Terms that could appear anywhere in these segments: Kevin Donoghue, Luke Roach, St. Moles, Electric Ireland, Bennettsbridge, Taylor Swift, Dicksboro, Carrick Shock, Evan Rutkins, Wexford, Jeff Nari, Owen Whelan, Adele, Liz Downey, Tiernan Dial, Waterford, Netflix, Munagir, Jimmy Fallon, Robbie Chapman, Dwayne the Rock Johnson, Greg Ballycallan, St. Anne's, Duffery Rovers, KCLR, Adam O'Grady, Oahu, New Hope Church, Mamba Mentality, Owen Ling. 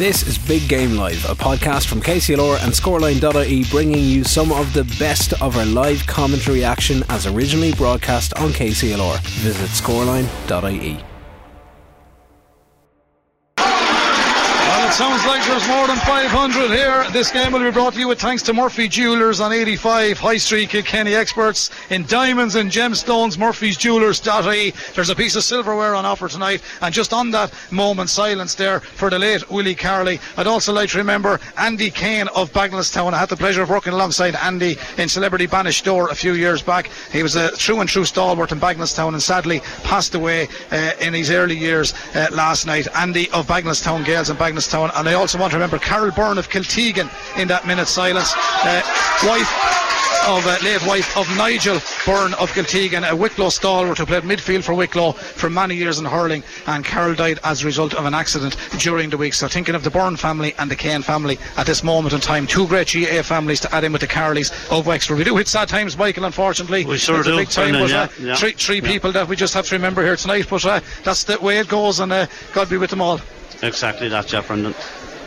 This is Big Game Live, a podcast from KCLR and Scoreline.ie, bringing you some of the best of our live commentary action as originally broadcast on KCLR. Visit Scoreline.ie. It sounds like there's more than 500 here. This game will be brought to you with thanks to Murphy Jewelers on 85 High Street, Kilkenny, experts in diamonds and gemstones. Murphy's Jewelers.ie. There's a piece of silverware on offer tonight, and just on that moment silence there for the late Willie Carley, I'd also like to remember Andy Kane of Bagnastown. I had the pleasure of working alongside Andy in Celebrity Banished Door a few years back. He was a true and true stalwart in Bagnastown and sadly passed away in his early years last night. Andy of Bagnastown Gales and Bagnastown. And I also want to remember Carol Byrne of Kiltegan in that minute silence, late wife of Nigel Byrne of Kiltegan, a Wicklow stalwart who played midfield for Wicklow for many years in hurling, and Carol died as a result of an accident during the week. So thinking of the Byrne family and the Kane family at this moment in time, two great GAA families to add in with the Carleys of Wexford. We do hit sad times, Michael, unfortunately. We sure do. Big time, but, yeah. Three people that we just have to remember here tonight, but that's the way it goes, and God be with them all. Exactly that, Jeff Brendan.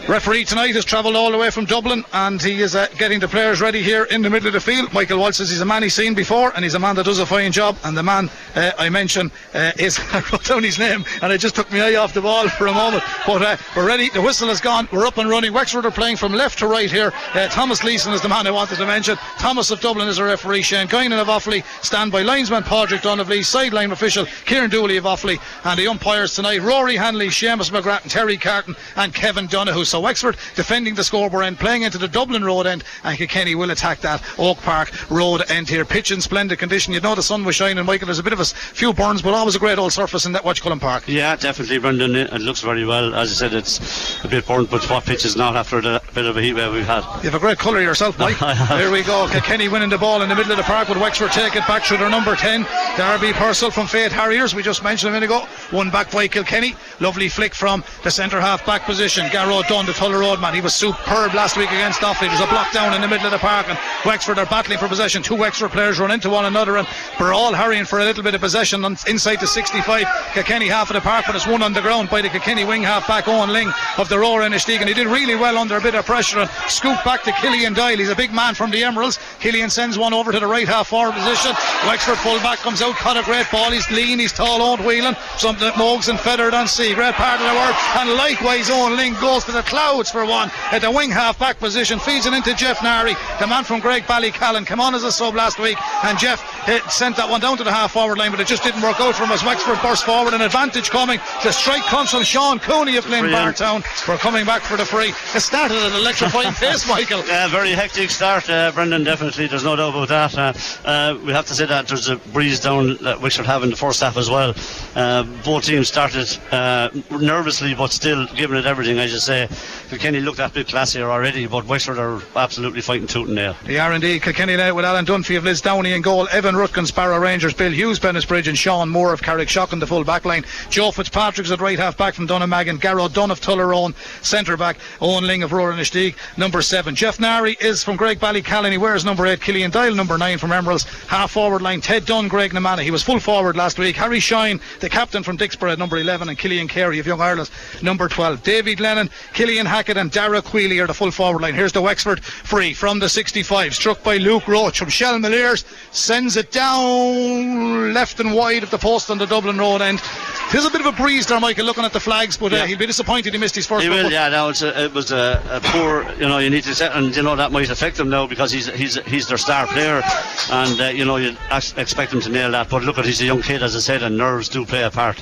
Referee tonight has travelled all the way from Dublin, and he is getting the players ready here in the middle of the field. Michael Walsh says he's a man he's seen before, and he's a man that does a fine job. And the man I mentioned is, I wrote down his name and I just took my eye off the ball for a moment, but we're ready, the whistle is gone, we're up and running. Wexford are playing from left to right here. Thomas Leeson is the man I wanted to mention. Thomas of Dublin is a referee. Shane Guinan of Offaly, standby linesman Padraig Donnelly, sideline official Kieran Dooley of Offaly, and the umpires tonight Rory Hanley, Seamus McGrattan, Terry Carton and Kevin Donoghue. So Wexford defending the scoreboard end, playing into the Dublin road end, and Kilkenny will attack that Oak Park road end here. Pitch in splendid condition. You'd know the sun was shining, Michael. There's a bit of a few burns, but always a great old surface in Netwatch Cullen Park. Yeah, definitely, Brendan. It looks very well. As I said, it's a bit burnt, but what pitch is not after the bit of a heat wave we've had? You have a great colour yourself, Mike. Here we go. Kilkenny winning the ball in the middle of the park, but Wexford take it back through their number 10, Darby Purcell from Fate Harriers. We just mentioned a minute ago. One back by Kilkenny. Lovely flick from the centre half back position. Garrod Dunn, the Tullaroan man, he was superb last week against Offaly. There's a block down in the middle of the park, and Wexford are battling for possession. Two Wexford players run into one another, and we're all hurrying for a little bit of possession inside the 65 Kilkenny half of the park, but it's one on the ground by the Kilkenny wing half back Owen Ling of the Roar Inishtig, and he did really well under a bit of pressure and scooped back to Killian Dial. He's a big man from the Emeralds. Killian sends one over to the right half forward position. Wexford full back comes out, caught a great ball. He's lean, he's tall, Owen Whelan, something that Mogs and Feathered on sea, great part of the world, and likewise Owen Ling goes to the clouds for one at the wing half back position, feeds it into Jeff Nari, the man from Greg Ballycallan, come on as a sub last week, and Jeff sent that one down to the half forward line, but it just didn't work out for him as Wexford burst forward. An advantage coming, the strike comes from Sean Cooney of Glyn Barntown. We're coming back for the free. It started at an electrifying pace, Michael. Yeah, very hectic start, Brendan, definitely, there's no doubt about that. We have to say that there's a breeze down that Wexford have in the first half as well. Both teams started nervously but still giving it everything. I just say Kilkenny looked that bit classier already, but Wexford are absolutely fighting tooth and nail. They are indeed. Kilkenny now with Alan Dunphy of Liz Downey in goal, Evan Rutkins, Barrow Rangers, Bill Hughes, Bennettsbridge, and Sean Moore of Carrick Shock in the full back line. Joe Fitzpatrick's at right half back from Dunham Magan, Garrod Dunn of Tullaroan, centre back, Owen Ling of Roar Inishtig, number 7. Jeff Nari is from Greg Ballycallan, he wears number 8. Killian Dial, number 9 from Emeralds. Half forward line, Ted Dunn, Greg Namana, he was full forward last week. Harry Shine, the captain from Dicksboro, number 11, and Killian Carey of Young Ireland, number 12. David Lennon, Killian Hackett and Dara Queeley are the full forward line. Here's the Wexford free from the 65, struck by Luke Roach from Shell Millers, sends it down left and wide of the post on the Dublin road end. There's a bit of a breeze there, Michael, looking at the flags, but he'll be disappointed he missed his first. He will, yeah. No, it was a poor, you need to set, and that might affect him now because he's their star player, and you expect him to nail that, but look at, he's a young kid, as I said, and nerves do play a part.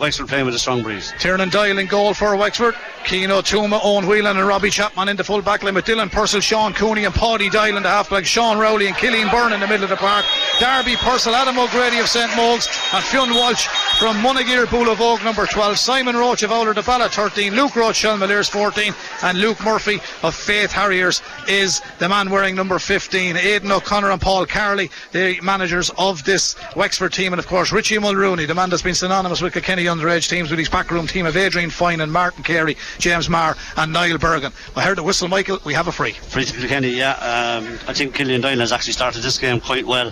Wexford playing with a strong breeze. Tiernan Dial in goal for Wexford. Keno Tuma, Owen Whelan and Robbie Chapman in the full back line with Dylan Purcell, Sean Cooney and Paddy Dial in the half-back, Sean Rowley and Killian Byrne in the middle of the park, Darby Purcell, Adam O'Grady of St. Moles, and Fionn Walsh from Munagir Boulevard, number 12, Simon Roach of Owler de Bala, 13, Luke Roach, Shell Millers, 14, and Luke Murphy of Faith Harriers is the man wearing number 15. Aidan O'Connor and Paul Carley, the managers of this Wexford team, and of course Richie Mulrooney, the man that's been synonymous with Kilkenny underage teams with his backroom team of Adrian Fine and Martin Carey, James Marr and Niall Bergen. I heard the whistle, Michael. We have a free. Free to Kilkenny, yeah. I think Killian Dial has actually started this game quite well.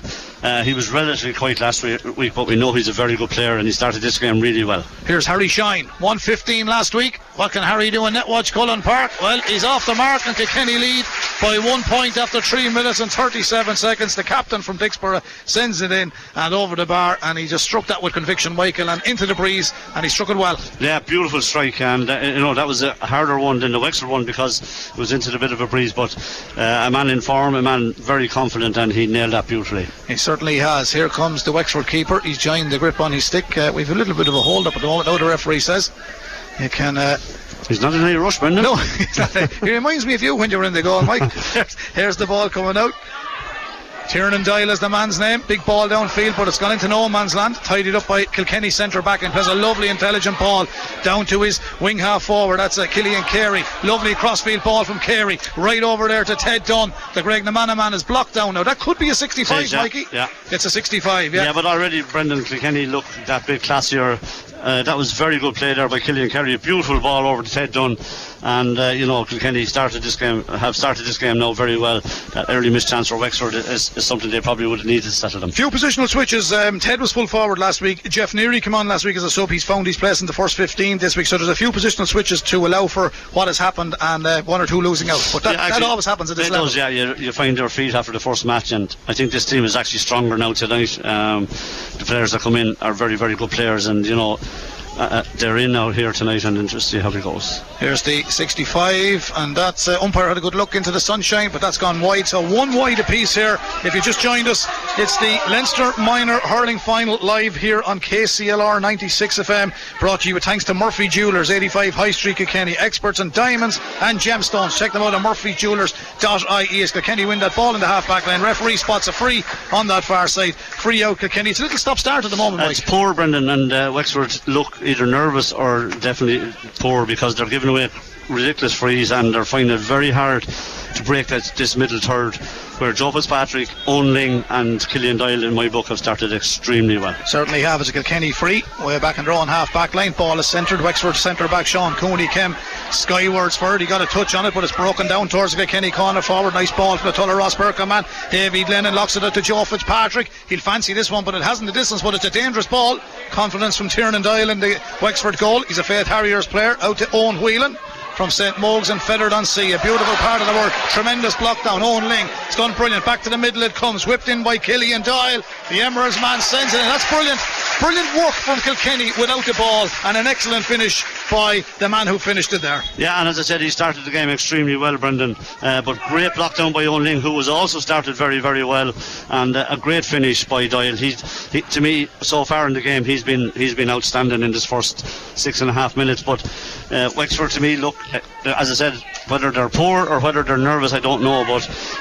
He was relatively quiet last week, but we know he's a very good player, and he's started this game really well. Here's Harry Shine, 115 last week. What can Harry do in Netwatch Cullen Park? Well, he's off the mark, and Kilkenny lead by 1 point after 3 minutes and 37 seconds. The captain from Dicksboro sends it in and over the bar, and he just struck that with conviction, Michael, and into the breeze, and he struck it well. Yeah, beautiful strike, and you know, that was a harder one than the Wexford one because it was into the bit of a breeze, but a man in form, a man very confident, and he nailed that beautifully. He certainly has. Here comes the Wexford keeper. He's joined the grip on his stick. We've a little bit of a hold up at the moment. Now the referee says you can... He's not in any rush, Brendan. No, he's not. He reminds me of you when you were in the goal, Mike. Here's the ball coming out. Tiernan Dial is the man's name. Big ball downfield, but it's gone into no man's land. Tidied up by Kilkenny centre back, and plays a lovely intelligent ball down to his wing half forward. That's Killian Carey. Lovely crossfield ball from Carey, right over there to Ted Dunn. The Greg Namana man is blocked down now. That could be a 65, yeah. Mikey. Yeah, it's a 65. Yeah, but already Brendan, Kilkenny looked that bit classier. That was very good play there by Killian Carey. A beautiful ball over to Ted Dunn, and you know, Kilkenny have started this game now very well. That early missed chance for Wexford is something they probably would have needed to settle them. Few positional switches. Ted was full forward last week. Jeff Neary came on last week as a sub. He's found his place in the first 15 this week, so there's a few positional switches to allow for what has happened, and one or two losing out, but that always happens at this level. Does, yeah, you find your feet after the first match, and I think this team is actually stronger now tonight. The players that come in are very, very good players, and you know, they're in out here tonight, and just see how it goes. Here's the 65, and that's umpire had a good look into the sunshine, but that's gone wide, so one wide apiece here. If you just joined us, it's the Leinster Minor Hurling Final live here on KCLR 96 FM, brought to you with thanks to Murphy Jewelers, 85 High Street, Kilkenny, experts in diamonds and gemstones. Check them out at murphyjewelers.ie. As Kilkenny win that ball in the half back line, referee spots a free on that far side, free out Kilkenny. It's a little stop start at the moment, Mike. It's poor, Brendan, and Wexford look either nervous or definitely poor, because they're giving away ridiculous frees, and they're finding it very hard to break this middle third, where Joe Fitzpatrick, Onling and Killian Dial in my book have started extremely well. Certainly have. It's a Kilkenny free, way back in their own half back line. Ball is centred. Wexford centre back Sean Cooney came skywards for it. He got a touch on it, but it's broken down towards the Kilkenny corner forward. Nice ball from the Tullaroan Burka man. David Lennon locks it out to Joe Fitzpatrick. He'll fancy this one, but it hasn't the distance, but it's a dangerous ball. Confidence from Tiernan Dial in the Wexford goal. He's a Faith Harriers player. Out to Owen Whelan from St. Moles and Feathered on Sea. A beautiful part of the world. Tremendous block down. Owen Ling. It's done brilliant. Back to the middle it comes. Whipped in by Killian Dial. The Emeralds man sends it in. That's brilliant. Brilliant work from Kilkenny without the ball, and an excellent finish by the man who finished it there. Yeah, and as I said, he started the game extremely well, Brendan. But great block down by Owen Ling, who was also started very, very well, and a great finish by Dial. He, to me, so far in the game, he's been outstanding in this first 6.5 minutes. But Wexford, to me, look, as I said, whether they're poor or whether they're nervous, I don't know, but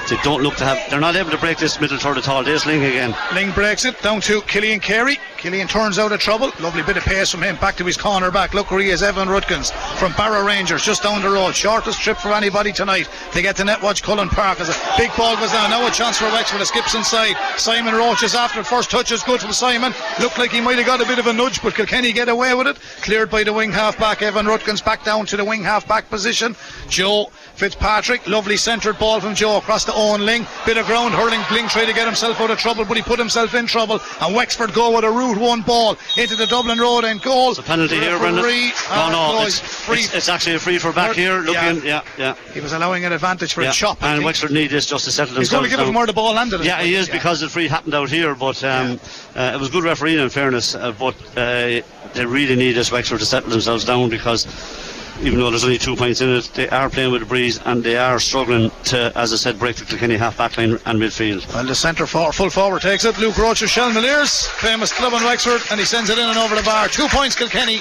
they don't look to have, they're not able to break this middle third at all. There's Ling again. Ling breaks it down to Killian Carey. Killian turns out of trouble. Lovely bit of pace from him, back to his corner back. Look where he is, Evan Rutkins from Barrow Rangers, just down the road. Shortest trip for anybody tonight to get to Netwatch Cullen Park, as a big ball goes down. Now a chance for Wexford. It skips inside. Simon Roach is after it. First touch is good from Simon. Looked like he might have got a bit of a nudge, but Kilkenny get away with it. Cleared by the wing half back. Evan Rutkins back down to the wing half back position. Joe Fitzpatrick, lovely centred ball from Joe across to Owen Ling. Bit of ground hurling. Ling tried to get himself out of trouble, but he put himself in trouble, and Wexford go with a Route 1 ball into the Dublin Road and goal. It's a penalty here, Brendan. No, it's actually a free for back here. Looking, yeah. He was allowing an advantage for a chop. And Wexford need this just to settle themselves. He's going to give him more the ball landed. Yeah, he is, because the free happened out here, but it was good refereeing in fairness, but they really need this, Wexford, to settle themselves down, because even though there's only 2 points in it, they are playing with a breeze, and they are struggling to, as I said, break the Kilkenny half back line and midfield. Well, the centre full forward takes it. Luke Roach of Shell Millers, famous club in Wexford, and he sends it in and over the bar. 2 points Kilkenny,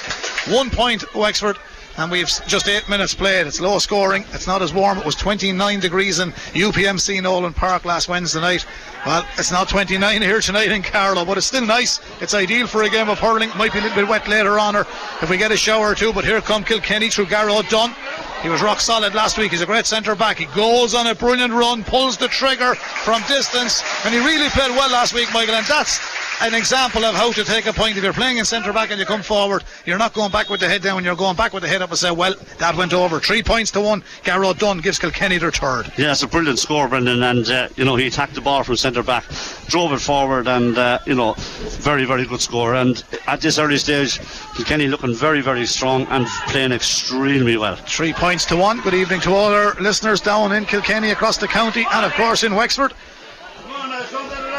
1 point Wexford, and we've just 8 minutes played. It's low scoring. It's not as warm. It was 29 degrees in UPMC Nolan Park last Wednesday night. Well, it's not 29 here tonight in Carlow, but it's still nice. It's ideal for a game of hurling. Might be a little bit wet later on, or if we get a shower or two. But here come Kilkenny through Garrow Dunn. He was rock solid last week. He's a great centre back. He goes on a brilliant run, pulls the trigger from distance, and he really played well last week, Michael. And that's an example of how to take a point. If you're playing in centre back and you come forward, you're not going back with the head down, you're going back with the head up and say, well, that went over. 3-1. Garrow Dunn gives Kilkenny their third. Yeah, it's a brilliant score, Brendan, and he attacked the ball from centre back, drove it forward, and very, very good score. And at this early stage, Kilkenny looking very, very strong and playing extremely well. 3-1. Good evening to all our listeners down in Kilkenny, across the county, and of course in Wexford.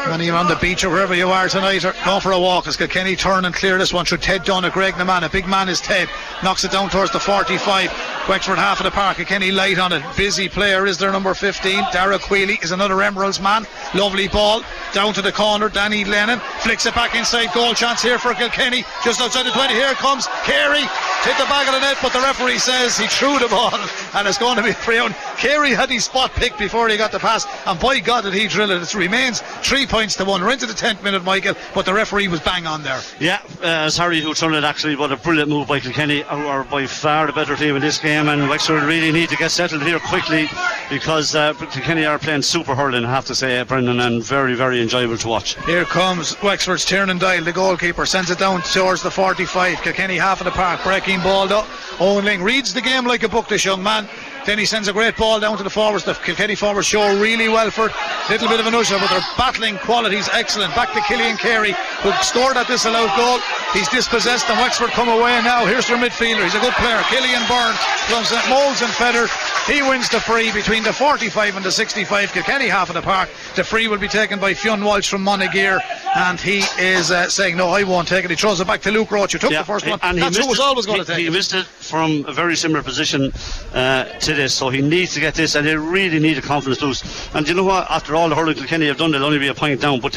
Many on the beach or wherever you are tonight are going for a walk as Kilkenny turn and clear this one through Ted Dunn, a Greg Naman. A big man is Ted, knocks it down towards the 45. Wexford half of the park, Kilkenny light on it. Busy player is their number 15, Dara Quealy, is another Emeralds man. Lovely ball down to the corner. Danny Lennon flicks it back inside. Goal chance here for Kilkenny, just outside the 20. Here comes Carey, hit the back of the net, but the referee says he threw the ball and it's going to be 3-0. Carey had his spot picked before he got the pass, and by God did he drill it. It remains 3-1. We're into the 10th minute, Michael, but the referee was bang on there. Yeah, it's Harry who turned it actually, but a brilliant move by Kilkenny, who are by far the better team in this game, and Wexford really need to get settled here quickly because Kilkenny are playing super hurling, I have to say, Brendan, and very, very enjoyable to watch. Here comes Wexford's Tiernan Dial, the goalkeeper, sends it down towards the 45. Kilkenny half of the park, breaking ball though. Owen Ling reads the game like a book, this young man. Then he sends a great ball down to the forwards. The Kilkenny forwards show really well for a little bit of an usher, but their battling quality's excellent. Back to Killian Carey, who scored at this allowed goal. He's dispossessed, and Wexford come away now. Here's their midfielder. He's a good player. Killian Byrne from St. Moles and Feathers. He wins the free between the 45 and the 65. Kilkenny half of the park. The free will be taken by Fionn Walsh from Munagir, and he is saying, no, I won't take it. He throws it back to Luke Roach, who took the first one. And that's who was always going to take it. He missed it from a very similar position to this, so he needs to get this, and they really need a confidence boost. And you know what? After all the hurling Kilkenny have done, they'll only be a point down, but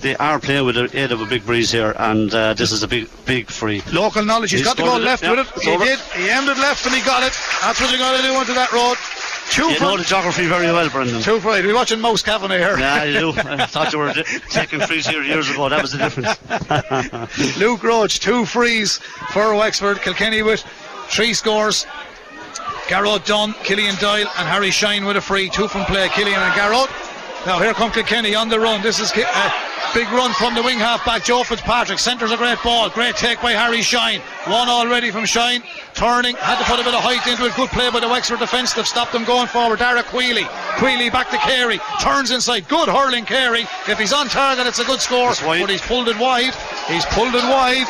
they are playing with the aid of a big breeze here, and this is a big free. Local knowledge. He's got to go left with it. He did. He ended left and he got it. That's what you got to do onto that road. You know the geography very well, Brendan. Too bright. We're watching Mouse Cavanagh here. Yeah, you do. I thought you were taking frees here years ago. That was the difference. Luke Roach, 2 frees for Wexford. Kilkenny with 3 scores. Garrod Dunn, Killian Doyle and Harry Shine with a free. 2 from play, Killian and Garrod. Now here come Kilkenny on the run. This is a big run from the wing half back, Joe Fitzpatrick. Centres a great ball. Great take by Harry Shine. 1 already from Shine. Turning, had to put a bit of height into it. Good play by the Wexford defence. They've stopped them going forward. Dara Quealy. Quealy back to Carey. Turns inside. Good hurling, Carey. If he's on target, it's a good score. But he's pulled it wide. He's pulled it wide.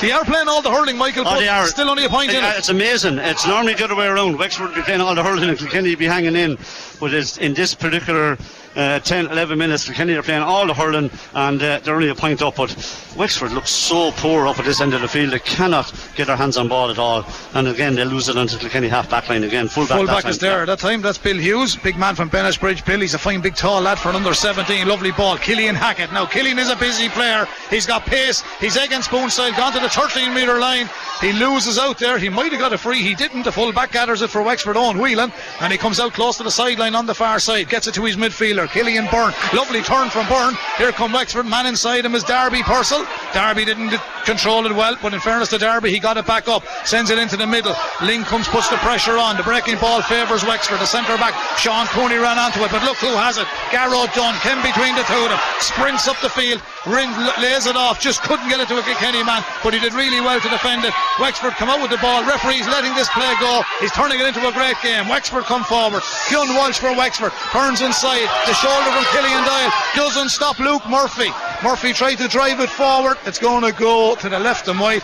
They are playing all the hurling, Michael, but still only a point in it. It's amazing. It's normally the other way around. Wexford would be playing all the hurling and Kilkenny would be hanging in. But it's in this particular 10-11 minutes, Kilkenny are playing all the hurling and they're only a point up. But Wexford looks so poor up at this end of the field. They cannot get their hands on ball at all. And again, they lose it onto Kilkenny half-back line again. Full-back is there. That time, that's Bill Hughes, big man from Bennettsbridge. Bill, he's a fine, big, tall lad for an under-17. Lovely ball. Killian Hackett. Now, Killian is a busy player. He's got pace. He's against Spoonside. Gone to the 13-metre line. He loses out there. He might have got a free. He didn't. The full-back gathers it for Wexford, Owen Whelan, and he comes out close to the sideline on the far side. Gets it to his midfielder, Killian Byrne. Lovely turn from Byrne. Here come Wexford. Man inside him is Darby Purcell. Darby didn't control it well, but in fairness to Darby, he got it back up. Sends it into the middle. Ling comes, puts the pressure on. The breaking ball favours Wexford. The centre-back, Sean Cooney, ran onto it, but look who has it. Garrow Dunn came between the two of them. Sprints up the field. Lays it off. Just couldn't get it to a Kilkenny man, but he did really well to defend it. Wexford come out with the ball. Referee's letting this play go. He's turning it into a great game. Wexford come forward. Fionn Walsh for Wexford. Turns inside. The shoulder from Killian Dial doesn't stop Luke Murphy. Murphy tried to drive it forward. It's going to go to the left and right.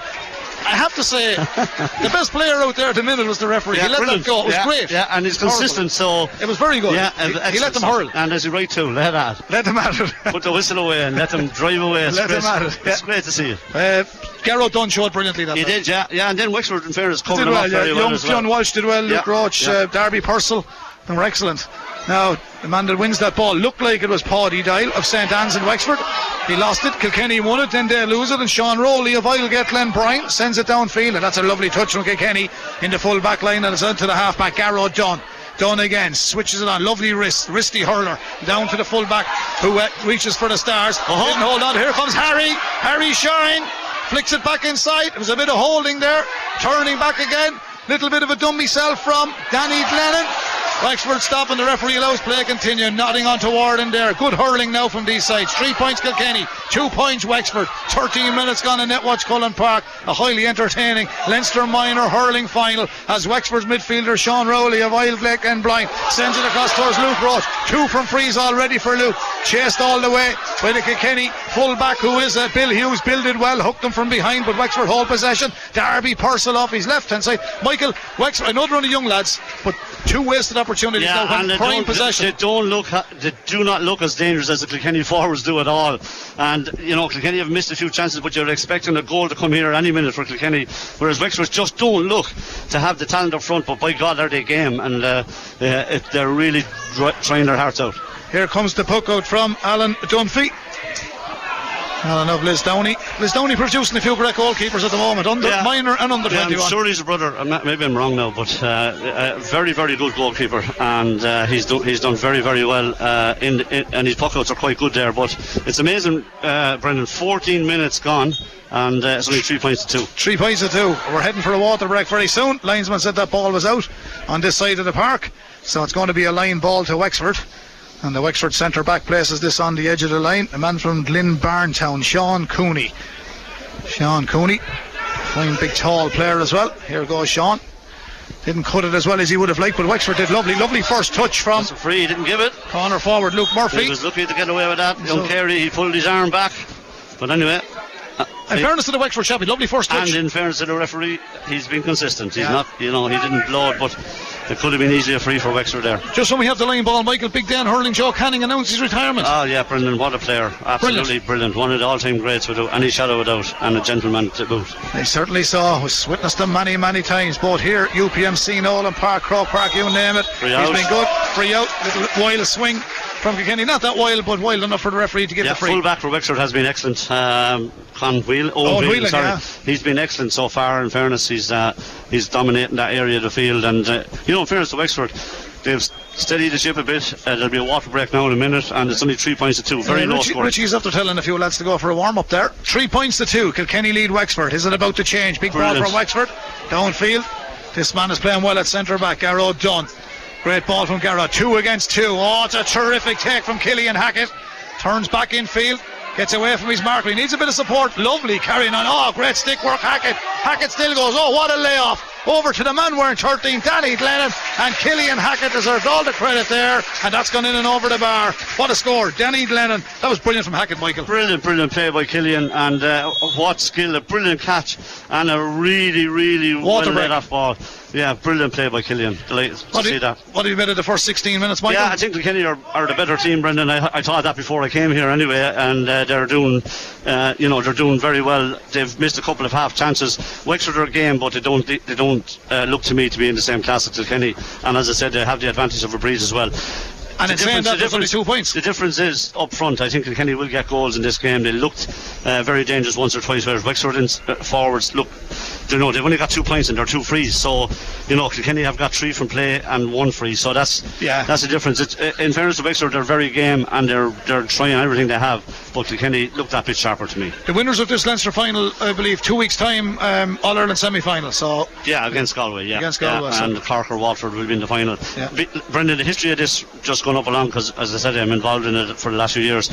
I have to say, the best player out there at the minute was the referee. He let them go. It was great. Yeah, and he's consistent, so... It was very good. Yeah, he let them hurl. And as he right too, let at it. Let them at it. Put the whistle away and let them drive away. Let them at it. It's great to see it. Garrow Dunn showed brilliantly that. He did, yeah. Yeah, and then Wexford, in fairness, covered well, very well as well. Fionn Walsh did well, Luke Roach, Darby Purcell. They were excellent. Now, the man that wins that ball looked like it was Paddy Dial of St. Anne's in Wexford. He lost it. Kilkenny won it. Then they lose it. And Sean Rowley of Oilgate Glen Bryan sends it downfield. And that's a lovely touch from Kilkenny in the full back line. And it's out to the half back, Garrow Dunn. Dunn again, switches it on. Lovely wrist, wristy hurler down to the full back who reaches for the stars. Didn't hold on. Here comes Harry. Harry Shine flicks it back inside. It was a bit of holding there. Turning back again. Little bit of a dummy sell from Danny Glennon. Wexford stopping, the referee allows play continue. Nodding on to Warden there. Good hurling now from these sides. 3 points Kilkenny, 2 points Wexford. 13 minutes gone in Netwatch Cullen Park. A highly entertaining Leinster minor hurling final as Wexford's midfielder Sean Rowley of Isleblake and Blind sends it across towards Luke Roche. Two from frees already for Luke, chased all the way by the Kilkenny full back who is Bill Hughes. Builded well, hooked him from behind, but Wexford hold possession. Darby Purcell off his left hand side. Michael, Wexford, another one of the young lads, but two wasted opportunities now and prime possession. They do not look as dangerous as the Kilkenny forwards do at all. And you know, Kilkenny have missed a few chances, but you're expecting a goal to come here any minute for Kilkenny, whereas Wexford just don't look to have the talent up front, but by God are they game, and they're really trying their hearts out. Here comes the puck out from Alan Dunphy. Alan of Liz Downey. Liz Downey producing a few great goalkeepers at the moment, under minor and under 21. I'm sure he's a brother. Maybe I'm wrong now, but a very, very good goalkeeper, and he's done very, very well. And his puckouts are quite good there. But it's amazing, Brendan. 14 minutes gone. And it's only 3 points to 2. 3 points to 2. We're heading for a water break very soon. Linesman said that ball was out on this side of the park, so it's going to be a line ball to Wexford. And the Wexford centre back places this on the edge of the line. A man from Glyn Barntown, Sean Cooney. Sean Cooney, fine big tall player as well. Here goes Sean. Didn't cut it as well as he would have liked, but Wexford did lovely first touch from. That's a free, he didn't give it. Corner forward Luke Murphy. He was lucky to get away with that. Young Carey, he pulled his arm back. But anyway. In fairness to the Wexford chappie, lovely first touch. And in fairness to the referee, he's been consistent. He's not, you know, he didn't blow it, but it could have been easily a free for Wexford there. Just when we have the line ball, Michael, Big Dan hurling, Joe Canning announced his retirement. Oh yeah, Brendan, what a player. Absolutely brilliant. One of the all-time greats without any shadow of doubt, and a gentleman to boot. They certainly saw, was witnessed them many, many times, both here, UPMC, Nolan Park, Croke Park, you name it. Free out. He's been good. Free out, little wild swing from Kilkenny. Not that wild, but wild enough for the referee to give the free. Full back for Wexford has been excellent. Owen Whelan, sorry. He's been excellent so far. In fairness, he's dominating that area of the field, and you know, in fairness to Wexford, they've steadied the ship a bit. There'll be a water break now in a minute, and it's only 3 points to 2. Very low score. Richie's after telling a few lads to go for a warm up there. 3 points to 2. Kilkenny lead Wexford. Is it about to change? Big ball from Wexford downfield. This man is playing well at centre back. Garrow Dunn. Great ball from Garrow. 2 against 2. Oh, it's a terrific take from Killian Hackett. Turns back infield. Gets away from his marker. He needs a bit of support. Lovely carrying on. Oh, great stick work, Hackett. Hackett still goes. Oh, what a layoff. Over to the man wearing 13, Danny Glennon. And Killian Hackett deserved all the credit there. And that's gone in and over the bar. What a score. Danny Glennon. That was brilliant from Hackett, Michael. Brilliant play by Killian. And what skill. A brilliant catch. And a really well laid off ball. Yeah, brilliant play by Killian. Delighted to see that. What have you made of the first 16 minutes, Michael? Yeah, I think Kilkenny are the better team, Brendan. I thought that before I came here anyway, and they're doing, you know, they're doing very well. They've missed a couple of half chances. Wexford are a game, but they don't look to me to be in the same class as Kilkenny. And as I said, they have the advantage of a breeze as well. And it's saying that there's only 2 points. The difference is up front. I think Kilkenny will get goals in this game. They looked very dangerous once or twice, whereas Wexford forwards look, you know, they've only got 2 points and they're 2 frees. So, you know, Kilkenny have got 3 from play and 1 free. So that's the difference. It's, in fairness to Wexford, they're very game and they're trying everything they have. But Kilkenny looked that bit sharper to me. The winners of this Leinster final, I believe, 2 weeks' time, All Ireland semi-final. So against Galway. Against Galway. And Cork or Waterford will be in the final. Brendan, the history of this just going up along, because as I said, I'm involved in it for the last few years.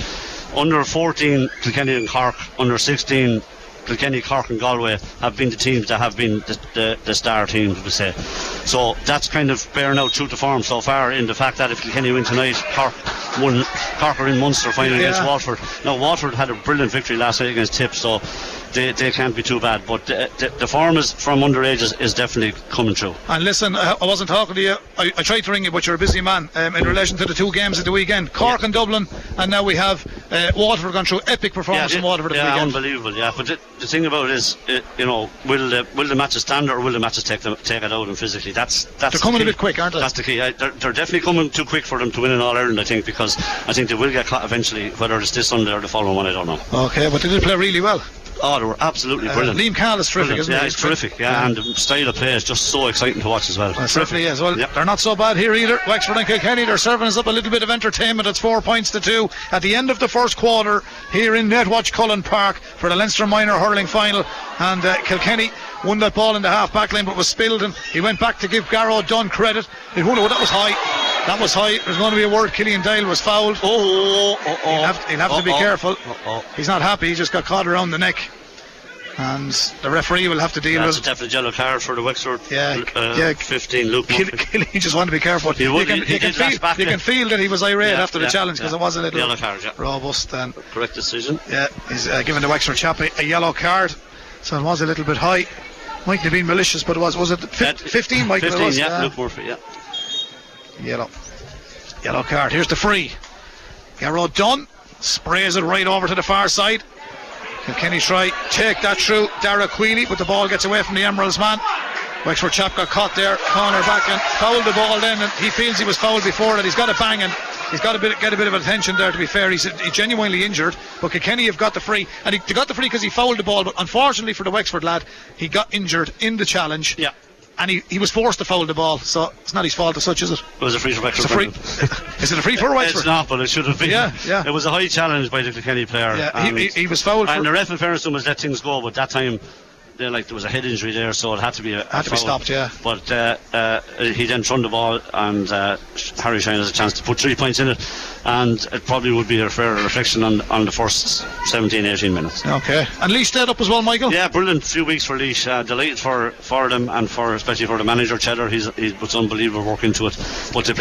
Under 14 Kilkenny and Cork, under 16 Kilkenny, Cork and Galway have been the teams that have been the star teams, we say. So that's kind of bearing out true to form so far, in the fact that if Kilkenny win tonight, Cork are in Munster final against Waterford. Now Waterford had a brilliant victory last night against Tipp, so they can't be too bad, but the form is from underage is definitely coming through. And listen, I wasn't talking to you, I tried to ring you, but you're a busy man, in relation to the 2 games at the weekend, Cork and Dublin, and now we have Waterford gone through. Epic performance from Waterford at the weekend. Unbelievable, but the thing about it is, you know, will the matches stand or will the matches take it out, and physically that's they're coming a bit quick, aren't they? That's the key. They're definitely coming too quick for them to win in All Ireland, I think, because I think they will get caught eventually, whether it's this Sunday or the following one, I don't know. Okay, but they did play really well. Oh, they were absolutely brilliant. Liam Carl is terrific, isn't he? Yeah, he's terrific, and the style of play is just so exciting to watch as well. It certainly is. Well, they're not so bad here either. Wexford and Kilkenny, they're serving us up a little bit of entertainment. It's 4 points to 2 at the end of the first quarter here in Netwatch Cullen Park for the Leinster Minor Hurling Final. And Kilkenny won that ball in the half back line, but was spilled, and he went back to give Garrow Dunn credit. Oh, that was high. That was high. There's going to be a word. Killian Dale was fouled. He'll have to be careful. He's not happy. He just got caught around the neck, and the referee will have to deal with it. That's a definite yellow card for the Wexford. Yeah, 15. Luke Killian just wanted to be careful. You can feel that he was irate after the challenge, because it was a little yellow card, robust and correct decision. Yeah, he's given the Wexford chap a yellow card, so it was a little bit high. Mightn't have been malicious, but it was. Was it 15? Mike, 15. Was, Luke Murphy. Yellow card. Here's the free. Garrow Dunn sprays it right over to the far side. Kilkenny try take that through Dara Queeley, but the ball gets away from the Emeralds man. Wexford chap got caught there, corner back and fouled the ball then, and he feels he was fouled before that. He's got a bang and he's got a bit of attention there, to be fair. He's genuinely injured, but Kilkenny have got the free, and he got the free because he fouled the ball, but unfortunately for the Wexford lad, he got injured in the challenge. Yeah. And he was forced to foul the ball, so it's not his fault as such, is it? It was a free for Wexford. Is it a free for Wexford? It's not, but it should have been. It was a high challenge by the Kilkenny player. He was fouled. And the ref, in fairness to him, was let things go, but that time there was a head injury there, so it had to be a foul. Be stopped, yeah. But he then threw the ball, and Harry Shine has a chance to put 3 points in it, and it probably would be a fair reflection on the first 17-18 minutes. Okay, and Leash stayed up as well, Michael. Yeah, brilliant few weeks for Leash. Delighted for them, and especially for the manager Cheddar. He puts unbelievable work into it. But they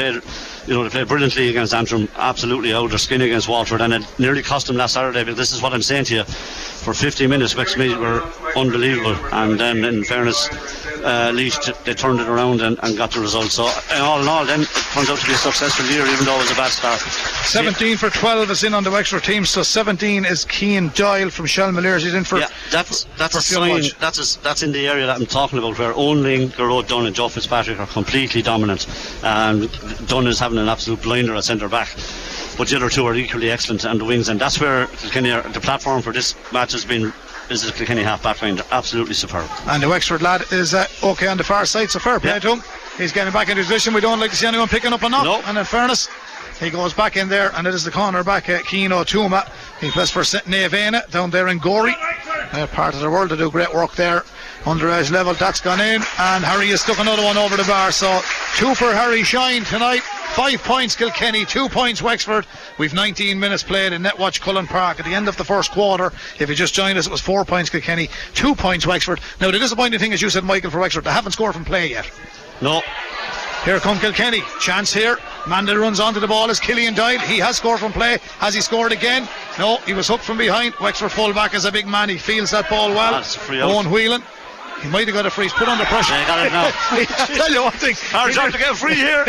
played brilliantly against Antrim. Absolutely out their skin against Waterford, and it nearly cost them last Saturday. But this is what I'm saying to you. For 50 minutes, Wexmead were unbelievable, and then in fairness, Leash they turned it around and got the result. So all in all, then it turns out to be a successful year, even though it was a bad start. 17 for 12 is in on the Wexford team, so 17 is Keane Doyle from Shell Millers. He's in for that's a sign. That's in the area that I'm talking about, where O'Ling, Garrow Dunn and Joe Fitzpatrick are completely dominant. Dunn is having an absolute blinder at centre back, but the other two are equally excellent on the wings, and that's where the platform for this match has been. This is the Kilkenny half back line, absolutely superb. And the Wexford lad is okay on the far side, so fair play to him. He's getting back into position. We don't like to see anyone picking up or not. No. And in fairness, he goes back in there, and it is the corner back Keane O'Toole. He plays for St. Nevena down there in Gorey. Part of the world to do great work there. Underage level, that's gone in, and Harry has stuck another one over the bar. So 2 for Harry Shine tonight. 5 points Kilkenny, 2 points Wexford. We've 19 minutes played in Netwatch Cullen Park at the end of the first quarter. If you just joined us, it was 4 points Kilkenny, 2 points Wexford. Now the disappointing thing, as you said, Michael, for Wexford, they haven't scored from play yet. No. Here come Kilkenny. Chance here. Mandel runs onto the ball as Killian died. He has scored from play. Has he scored again? No, he was hooked from behind. Wexford fullback is a big man. He feels that ball well. That's free out. Owen Whelan. He might have got a free. He's put under pressure. Yeah, got it now. I'll tell you one thing. Hard job to get a free here.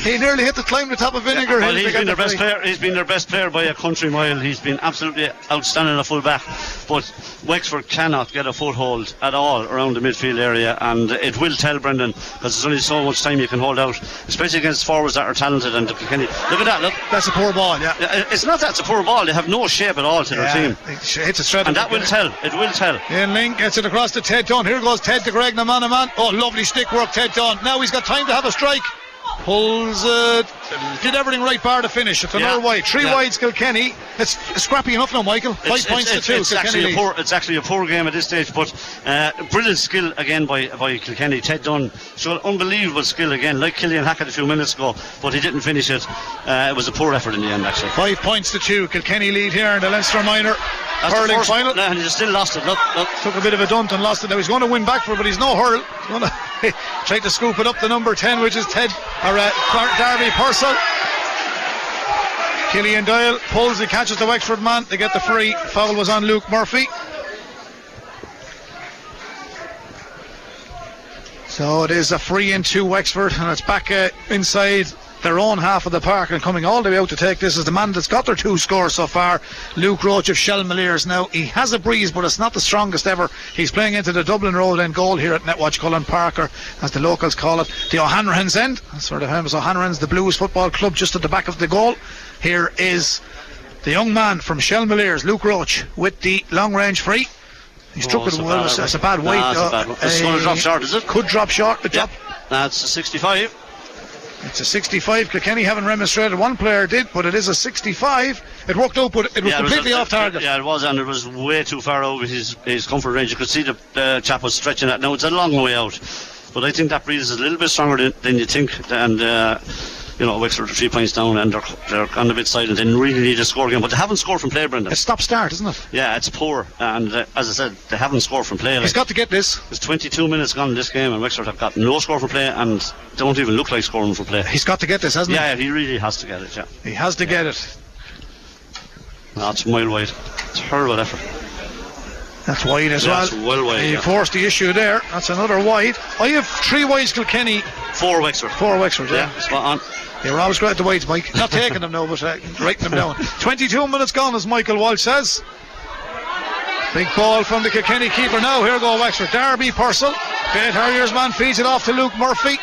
he nearly had to climb the top of Vinegar. Well, he's been their best player. He's been their best player by a country mile. He's been absolutely outstanding at full back. But Wexford cannot get a foothold at all around the midfield area, and it will tell, Brendan, because there's only so much time you can hold out, especially against forwards that are talented. And look at that. Look, that's a poor ball. Yeah, it's not that it's a poor ball. They have no shape at all to their team. It's a and that will tell. It will tell. And Link gets it across to Ted Dunn. Here goes Ted to Greg, the man a man. Oh, lovely stick work, Ted Dunn. Now he's got time to have a strike. Pulls it. Did everything right bar to finish. It's another wide. Three wides Kilkenny. It's scrappy enough now, Michael. 5 points to 2. It's actually a poor game at this stage, but brilliant skill again by Kilkenny. Ted Dunn showed unbelievable skill again, like Killian Hackett a few minutes ago, but he didn't finish it. It was a poor effort in the end, actually. 5 points to 2. Kilkenny lead here in the Leinster Minor hurling final. No, and he still lost it. Look. Took a bit of a dump and lost it. Now he's going to win back for it, but he's no hurl. Tried to scoop it up the number 10, which is Darby Purcell. Killian Doyle pulls, he catches the Wexford man. They get the free. Foul was on Luke Murphy. So it is a free into Wexford, and it's back inside their own half of the park, and coming all the way out to take this is the man that's got their 2 scores so far, Luke Roach of Shell Millers. Now he has a breeze, but it's not the strongest ever. He's playing into the Dublin Road end goal here at Netwatch Cullen Park, or as the locals call it, the O'Hanrahan's end. That's where the home is, O'Hanrahan's, the Blues football club, just at the back of the goal. Here is the young man from Shell Millers, Luke Roach, with the long range free. He struck it well. It's a bad weight. It's going to drop short, is it? Could drop short. That's a 65. It's a 65. Kilkenny haven't remonstrated. One player did, but it is a 65. It worked out, but it was completely off target. Yeah, it was, and it was way too far over his comfort range. You could see the chap was stretching that. Now it's a long way out, but I think that breeze is a little bit stronger than you think. And you know, Wexford are 3 points down, and they're on the bit silent. They really need to score again, but they haven't scored from play, Brendan. It's stop start, isn't it? Yeah, it's poor, and as I said, they haven't scored from play. He's got to get this. There's 22 minutes gone in this game, and Wexford have got no score from play, and don't even look like scoring from play. He's got to get this, hasn't he? Yeah, he really has to get it. Yeah, he has to get it. That's mile wide. It's a horrible effort. That's wide as well. That's well wide. He forced the issue there. That's another wide. I have three wides, Kilkenny. Four Wexford. Four Wexford, yeah. Spot on. Yeah, we're always great at the wides, Mike. Not taking them now, but writing them down. 22 minutes gone, as Michael Walsh says. Big ball from the Kilkenny keeper now. Here go Wexford. Darby Purcell. Great Harriers man feeds it off to Luke Murphy.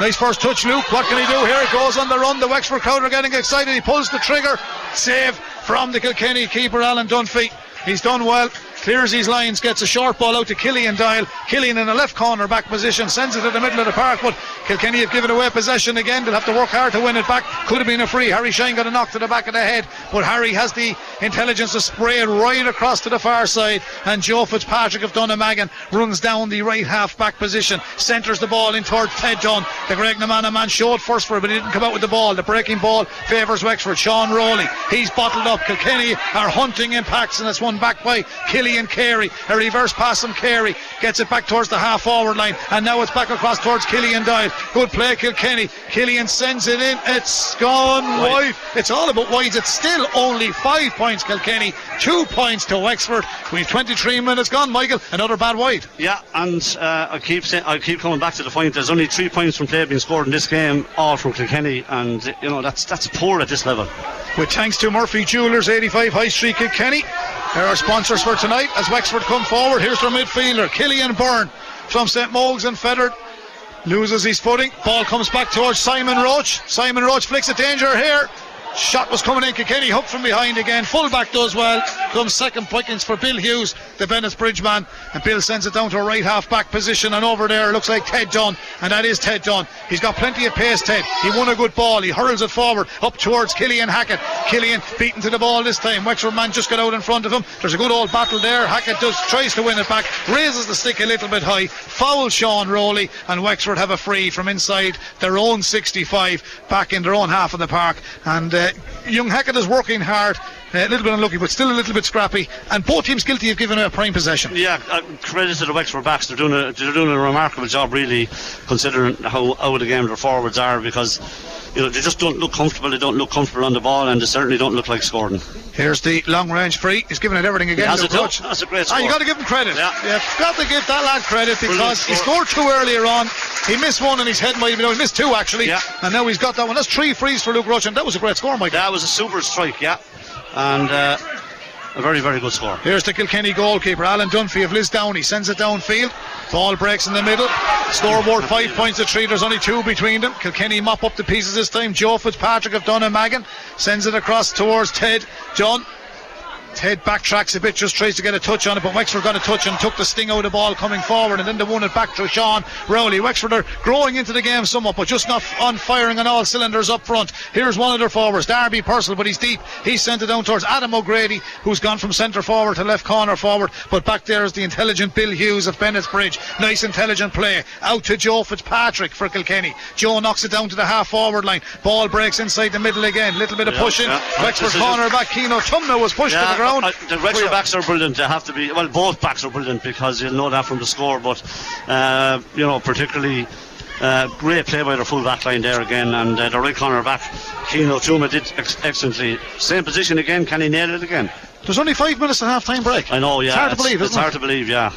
Nice first touch, Luke. What can he do here? It goes on the run. The Wexford crowd are getting excited. He pulls the trigger. Save from the Kilkenny keeper, Alan Dunphy. He's done well. Clears his lines, gets a short ball out to Killian Dial. Killian in a left corner back position, sends it to the middle of the park, but Kilkenny have given away possession again. They'll have to work hard to win it back. Could have been a free. Harry Shane got a knock to the back of the head, but Harry has the intelligence to spray it right across to the far side, and Joe Fitzpatrick of Dunham Magan runs down the right half back position, centres the ball in towards Ted Dunn. The Greg Namana man showed first for it, but he didn't come out with the ball. The breaking ball favours Wexford. Sean Rowley, he's bottled up. Kilkenny are hunting impacts, and it's won back by Killian and Carey. A reverse pass from Carey gets it back towards the half forward line, and now it's back across towards Killian Dial. Good play, Kilkenny. Killian sends it in. It's gone wide. It's all about wides. It's still only 5 points Kilkenny, 2 points to Wexford. We've 23 minutes gone, Michael. Another bad wide. Yeah, and I keep coming back to the point. There's only 3 points from play being scored in this game, all from Kilkenny, and you know that's poor at this level. With thanks to Murphy Jewelers, 85 High Street, Kilkenny. There are sponsors for tonight. As Wexford come forward, here's their midfielder Killian Byrne from St. Moles and Feathered. Loses his footing, ball comes back towards Simon Roach. Simon Roach flicks a danger here. Shot was coming in. Kilkenny hooked from behind again. Fullback does well. Comes second pickings for Bill Hughes, the Bennettsbridge man, and Bill sends it down to a right half back position, and over there looks like Ted Dunn, and that is Ted Dunn. He's got plenty of pace, Ted. He won a good ball. He hurls it forward up towards Killian Hackett. Killian beaten to the ball this time. Wexford man just got out in front of him. There's a good old battle there. Hackett tries to win it back, raises the stick a little bit high. Foul Sean Rowley, and Wexford have a free from inside their own 65 back in their own half of the park, and young Hackett is working hard, a little bit unlucky but still a little bit scrappy, and both teams guilty of giving a prime possession. Yeah, credit to the Wexford backs. They're doing a remarkable job really, considering how out of the game their forwards are, because you know, they just don't look comfortable. They don't look comfortable on the ball, and they certainly don't look like scoring. Here's the long range free. He's giving it everything again. That's a great score. You've got to give him credit. Yeah. You've got to give that lad credit, because he scored two earlier on. He missed one and his head might have been out. He missed two actually. Yeah. And now he's got that one. That's three frees for Luke Roach, and that was a great score, Mike. That was a super strike, yeah. And a very, very good score. Here's the Kilkenny goalkeeper, Alan Dunphy of Liz Downey. Sends it downfield. Ball breaks in the middle. Scoreboard 5 points to three. There's only two between them. Kilkenny mop up the pieces this time. Joe Fitzpatrick of Dunham Magan sends it across towards Ted John. Ted backtracks a bit, just tries to get a touch on it, but Wexford got a touch and took the sting out of the ball coming forward, and then they won it back to Sean Rowley. Wexford are growing into the game somewhat, but just not on firing on all cylinders up front. Here's one of their forwards, Darby Purcell, but he's deep. He sent it down towards Adam O'Grady, who's gone from centre forward to left corner forward, but back there is the intelligent Bill Hughes of Bennettsbridge. Nice intelligent play out to Joe Fitzpatrick for Kilkenny. Joe knocks it down to the half forward line. Ball breaks inside the middle again. Little bit of pushing. Wexford corner back. Keno Tumna was pushed to the ground. The Wexford backs are brilliant. They have to be. Well, both backs are brilliant, because you'll know that from the score. But you know, particularly great play by their full back line there again, and the right corner back, Keno Tuma, did excellently. Same position again. Can he nail it again? There's only 5 minutes to half time break. I know, yeah. It's hard to believe, isn't it? It's hard to believe, yeah.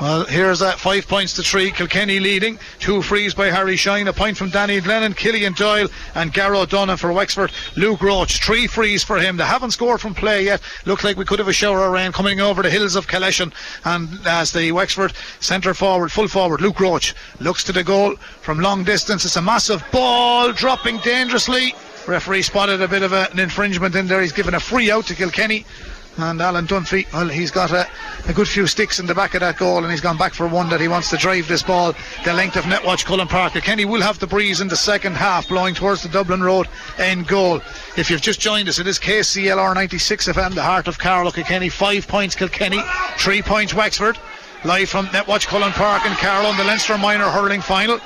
Well, here's that 5 points to three. Kilkenny leading. Two frees by Harry Shine, a point from Danny Glennon, Killian Doyle, and Garrow Dunne for Wexford. Luke Roach, three frees for him. They haven't scored from play yet. Looks like we could have a shower of rain coming over the hills of Caleshan. And as the Wexford centre forward, full forward, Luke Roach looks to the goal from long distance. It's a massive ball dropping dangerously. Referee spotted a bit of an infringement in there. He's given a free out to Kilkenny. And Alan Dunphy, well, he's got a good few sticks in the back of that goal, and he's gone back for one that he wants to drive this ball the length of Netwatch Cullen Park. Kenny will have the breeze in the second half, blowing towards the Dublin Road end goal. If you've just joined us, it is KCLR 96 FM, the heart of Carlow, Kilkenny. 5 points Kilkenny, 3 points Wexford. Live from Netwatch Cullen Park in Carlow in the Leinster Minor Hurling Final.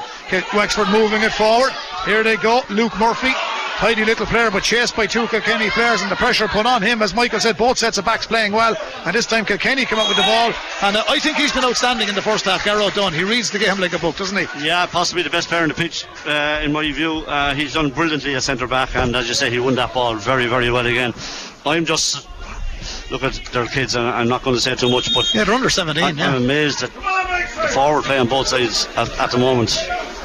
Wexford moving it forward. Here they go, Luke Murphy. Tidy little player, but chased by two Kilkenny players, and the pressure put on him. As Michael said, both sets of backs playing well, and this time Kilkenny came up with the ball, and I think he's been outstanding in the first half. Garrow Dunn, he reads the game like a book, doesn't he? Yeah, possibly the best player on the pitch in my view. He's done brilliantly at centre back, and as you say, he won that ball very, very well again. I'm just... look at their kids, and I'm not going to say too much, but yeah, they're under 17. I'm amazed that the forward play on both sides at the moment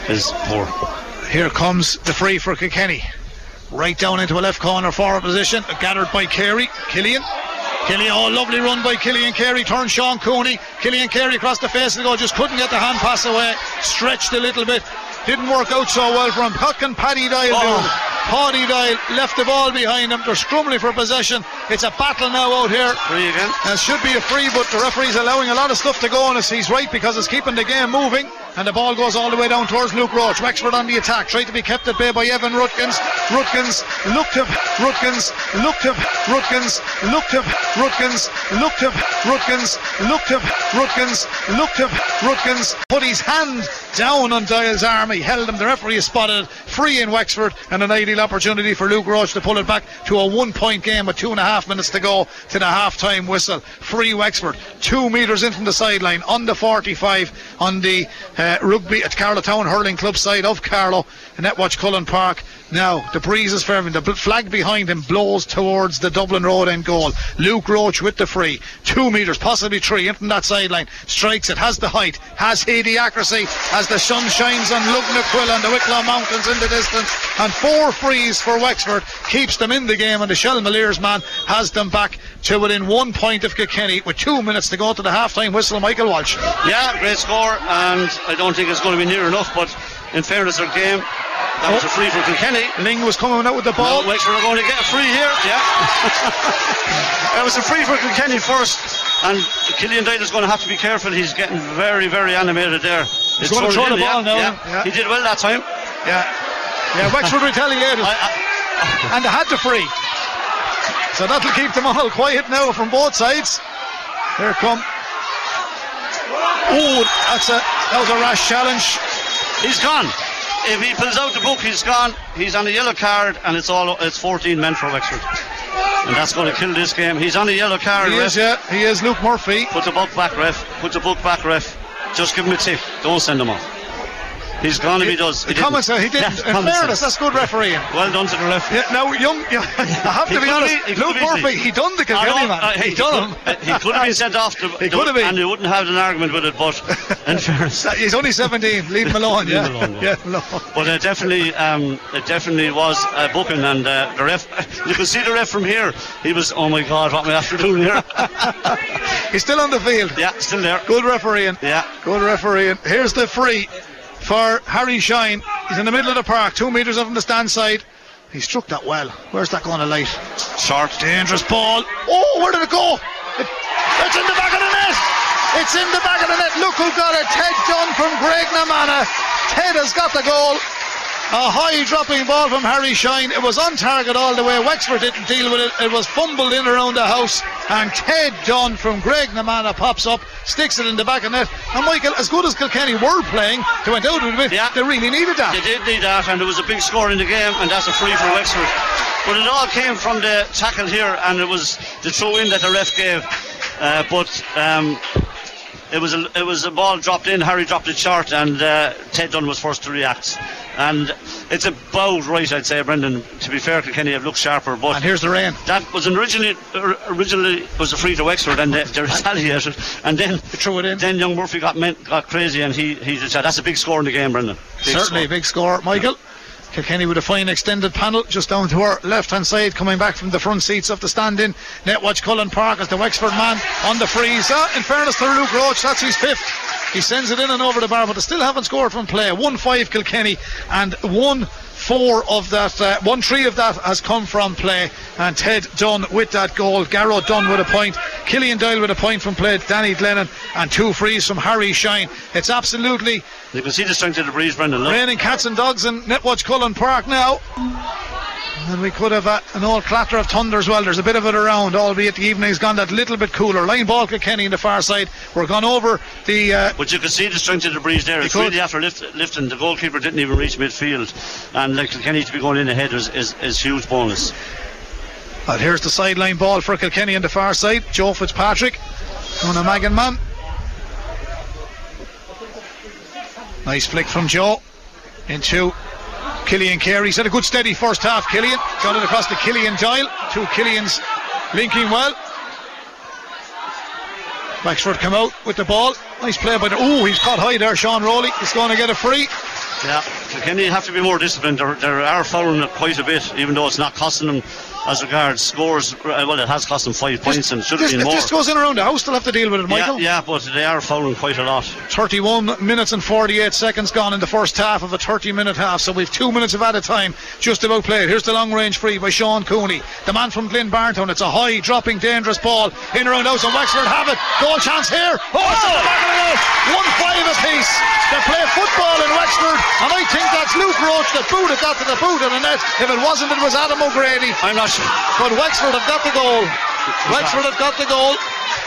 is poor. Here comes the free for Kilkenny, right down into a left corner forward position, gathered by Carey. Killian, oh, lovely run by Killian Carey. Turned Sean Cooney. Killian Carey across the face of the goal, just couldn't get the hand pass away, stretched a little bit, didn't work out so well for him. What can Paddy Dial do? Paddy Dial left the ball behind him. They're scrumbling for possession. It's a battle now out here. Free again. It should be a free, but the referee's allowing a lot of stuff to go on. He's right, because it's keeping the game moving, and the ball goes all the way down towards Luke Roach. Wexford on the attack, tried to be kept at bay by Evan Rutkins. Rutkins put his hand down on Dial's arm. He held him. The referee spotted it. Free in Wexford, and an ideal opportunity for Luke Roach to pull it back to a 1 point game with 2.5 minutes to go to the half time whistle. Free Wexford, 2 metres in from the sideline on the 45 on the rugby at Carlow Town Hurling Club side of Carlow and Netwatch Cullen Park. Now the breeze is fervent, the flag behind him blows towards the Dublin Road end goal. Luke Roach with the free, 2 metres, possibly 3, in from that sideline, strikes it, has the height, has he the accuracy, as the sun shines on Lugnaquil and the Wicklow Mountains in the distance. And 4 frees for Wexford, keeps them in the game, and the Shell Millers man has them back to within 1 point of Kilkenny with 2 minutes to go to the half-time whistle. Michael Walsh. Yeah, great score, and I don't think it's going to be near enough, but in fairness their game, that was a free for Kilkenny. Ling was coming out with the ball. No, Wexford are going to get a free here. Yeah. It was a free for Kilkenny first, and Killian Dyler's going to have to be careful. He's getting very, very animated there. He's going to throw the ball now. Yeah. He did well that time. Yeah, Wexford retaliated and they had the free, so that'll keep them all quiet now from both sides. Here come, oh, that was a rash challenge. He's gone. If he pulls out the book, he's gone. He's on a yellow card, and it's 14 men for Wexford, and that's going to kill this game. He's on a yellow card. He is Luke Murphy. Put the book back ref, just give him a tip, don't send him off. He's gone if he does. The comments didn't. He didn't. Yeah, in fairness, that's good refereeing. Well done to the ref. Yeah, now, I have to be honest. Luke Murphy, he done the Kilkenny man. He done him. He could have been sent off. He could have been. And he wouldn't have an argument with it, but in fairness. He's only 17. Leave him alone. Yeah. Leave him alone. Yeah. No. But it definitely was a booking, and the ref. You could see the ref from here. He was, oh my God, what am I after doing here? He's still on the field. Yeah, still there. Good refereeing. Yeah. Good refereeing. Here's the free for Harry Shine. He's in the middle of the park, 2 metres up from the stand side. He struck that well. Where's that going to light? Short, dangerous ball. Oh, where did it go? It's in the back of the net. It's in the back of the net. Look who got it. Ted Dunn from Greg Namana. Ted has got the goal. A high dropping ball from Harry Shine. It was on target all the way. Wexford didn't deal with it. It was fumbled in around the house, and Ted Dunn from Greg Namana pops up, sticks it in the back of net. And Michael, as good as Kilkenny were playing, they went out with it. Yeah. They really needed that. They did need that, and there was a big score in the game, and that's a free for Wexford. But it all came from the tackle here, and it was the throw-in that the ref gave. It was a ball dropped in. Harry dropped it short, and Ted Dunn was forced to react. And it's about right, I'd say, Brendan. To be fair, Kilkenny have looked sharper. But and here's the rain. That was originally was a free to Wexford, and they retaliated. And then they threw it in. Then young Murphy got crazy, and he just said, "That's a big score in the game, Brendan." Certainly a big score, Michael. Yeah. Kilkenny with a fine extended panel just down to our left hand side, coming back from the front seats of the stand-in Netwatch Cullen Park as the Wexford man on the freeze. In fairness to Luke Roach, that's his 5th. He sends it in and over the bar, but they still haven't scored from play. 1-5 Kilkenny and 1 1-3 of that has come from play, and Ted Dunn with that goal, Garrow Dunn with a point, Killian Doyle with a point from play, Danny Glennon, and two frees from Harry Shine. It's absolutely, you can see the strength of the breeze, Brendan, raining cats and dogs in Netwatch Cullen Park now. And we could have an old clatter of thunder as well. There's a bit of it around, albeit the evening's gone that little bit cooler. Line ball Kilkenny on the far side. We're gone over the... but you can see the strength of the breeze there. It's really after lifting. The goalkeeper didn't even reach midfield. And like Kilkenny to be going in ahead is huge bonus. And here's the sideline ball for Kilkenny on the far side. Joe Fitzpatrick on a Magan man. Nice flick from Joe into Killian Carey. He's had a good steady first half. Killian got it across to Killian Doyle. Two Killians linking well. Wexford come out with the ball. Nice play by the... Oh, he's caught high there, Sean Rowley. He's going to get a free. Yeah, Kilkenny have to be more disciplined. They are fouling it quite a bit, even though it's not costing them as regards scores. Well, it has cost them 5 points and should have been more. If this goes in around the house, they'll have to deal with it, Michael. Yeah, but they are fouling quite a lot. 31 minutes and 48 seconds gone in the first half of a 30-minute half, so we've 2 minutes of added time just about played. Here's the long-range free by Sean Cooney, the man from Glyn Barntown. It's a high, dropping, dangerous ball in around the house, and Wexford have it. Goal chance here. Oh, it's at the back of the net. 1-5 apiece. They play football in Wexford. And I think that's Luke Roach that booted that to the boot of the net. If it wasn't, it was Adam O'Grady. I'm not sure. But Wexford have got the goal. Wexford have got the goal.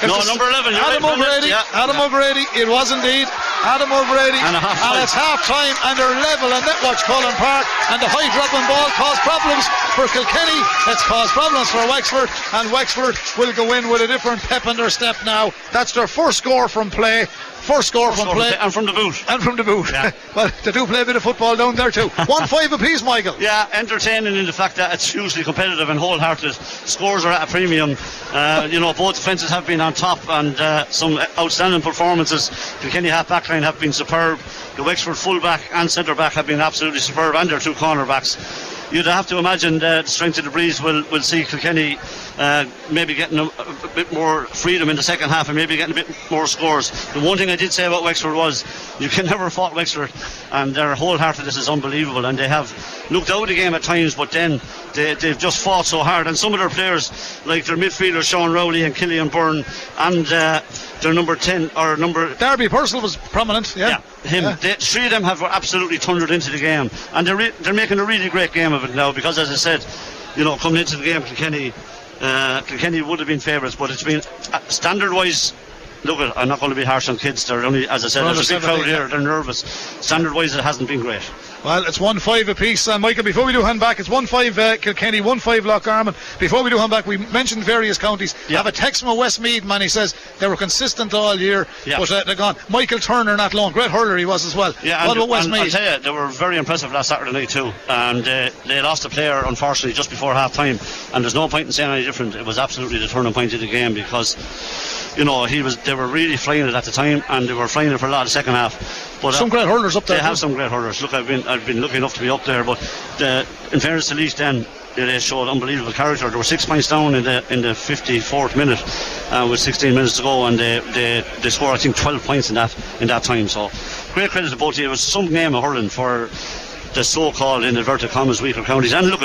Number 11. Adam O'Grady. Adam O'Grady. It was indeed Adam O'Grady. And it's half time, and they're level in Netwatch Cullen Park. And the high dropping ball caused problems for Kilkenny. It's caused problems for Wexford. And Wexford will go in with a different pep in their step now. That's their first score from play. And from the boot. Yeah. Well, they do play a bit of football down there too. 1-5 apiece, Michael. Yeah, entertaining in the fact that it's hugely competitive and wholehearted. Scores are at a premium. Both defences have been on top, and some outstanding performances. The Kilkenny half back line have been superb. The Wexford full back and centre back have been absolutely superb, and their two corner backs. You'd have to imagine the strength of the breeze will see Kilkenny maybe getting a bit more freedom in the second half and maybe getting a bit more scores. The one thing I did say about Wexford was you can never fault Wexford, and their wholeheartedness is unbelievable, and they have looked out of the game at times, but then they've just fought so hard. And some of their players, like their midfielders Sean Rowley and Killian Byrne, and their number 10 or number... Darby Purcell was prominent, three of them have absolutely thundered into the game, and they're making a really great game of it now, because as I said, coming into the game, Kilkenny would have been favourites, but it's been standard wise. Look, I'm not going to be harsh on kids. They're only, as I said, there's a big crowd here. They're nervous. Standard wise, it hasn't been great. Well, it's 1-5 apiece, and Michael, before we do hand back, it's 1-5 Kilkenny, 1-5 Lougharman. Before we do hand back, we mentioned various counties. I have a text from a Westmead man. He says they were consistent all year, but they're gone. Michael Turner, not long, great hurler he was as well. What about Westmead? I'll tell you, they were very impressive last Saturday night too, and they lost a player unfortunately just before half time, and there's no point in saying any different. It was absolutely the turning point of the game, because they were really flying it at the time, and they were flying it for a lot of second half. But some great hurlers up there. They have some great hurlers. Look, I've been lucky enough to be up there, but in fairness to Leash then, they showed unbelievable character. They were 6 points down in the 54th minute with 16 minutes to go, and they scored, I think, 12 points in that time. So great credit to both. It was some game of hurling for the so-called, in inverted commas, weaker counties. And look,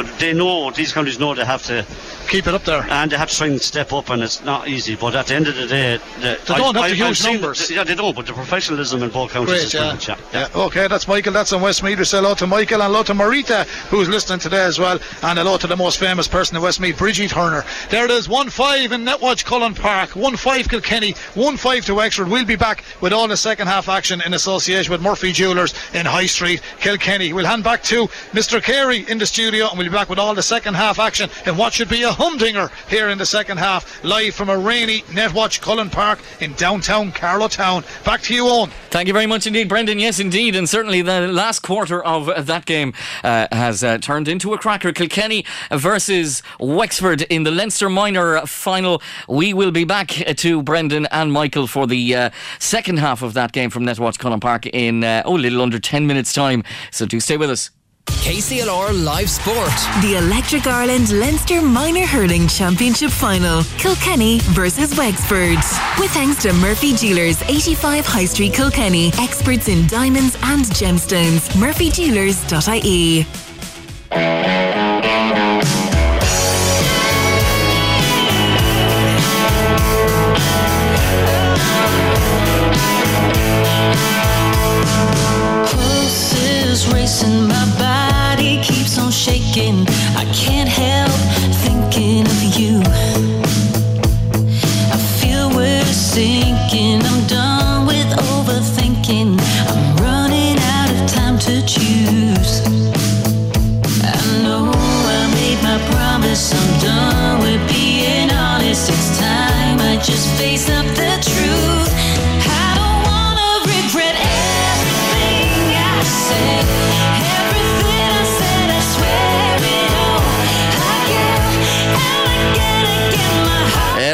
these counties know they have to keep it up there, and they have to try and step up, and it's not easy. But at the end of the day, they don't have huge numbers. They don't. But the professionalism in both counties is brilliant. Yeah. Okay, that's Michael. That's on Westmead. We say hello to Michael and hello to Marita, who's listening today as well, and hello to the most famous person in Westmead, Bridgie Turner. There it is, 1-5 in Netwatch Cullen Park, 1-5 Kilkenny, 1-5 to Wexford. We'll be back with all the second half action in association with Murphy Jewelers in High Street, Kilkenny. We'll hand back to Mr. Carey in the studio, and we'll be back with all the second half action in what should be a humdinger here in the second half, live from a rainy Netwatch Cullen Park in downtown Carlow Town. Back to you, Owen. Thank you very much indeed, Brendan. Yes indeed, and certainly the last quarter of that game has turned into a cracker. Kilkenny versus Wexford in the Leinster Minor final. We will be back to Brendan and Michael for the second half of that game from Netwatch Cullen Park in a little under 10 minutes time, so do stay with us. KCLR Live Sport. The Electric Ireland Leinster Minor Hurling Championship Final, Kilkenny versus Wexford. With thanks to Murphy Jewelers, 85 High Street, Kilkenny. Experts in diamonds and gemstones. MurphyJewelers.ie.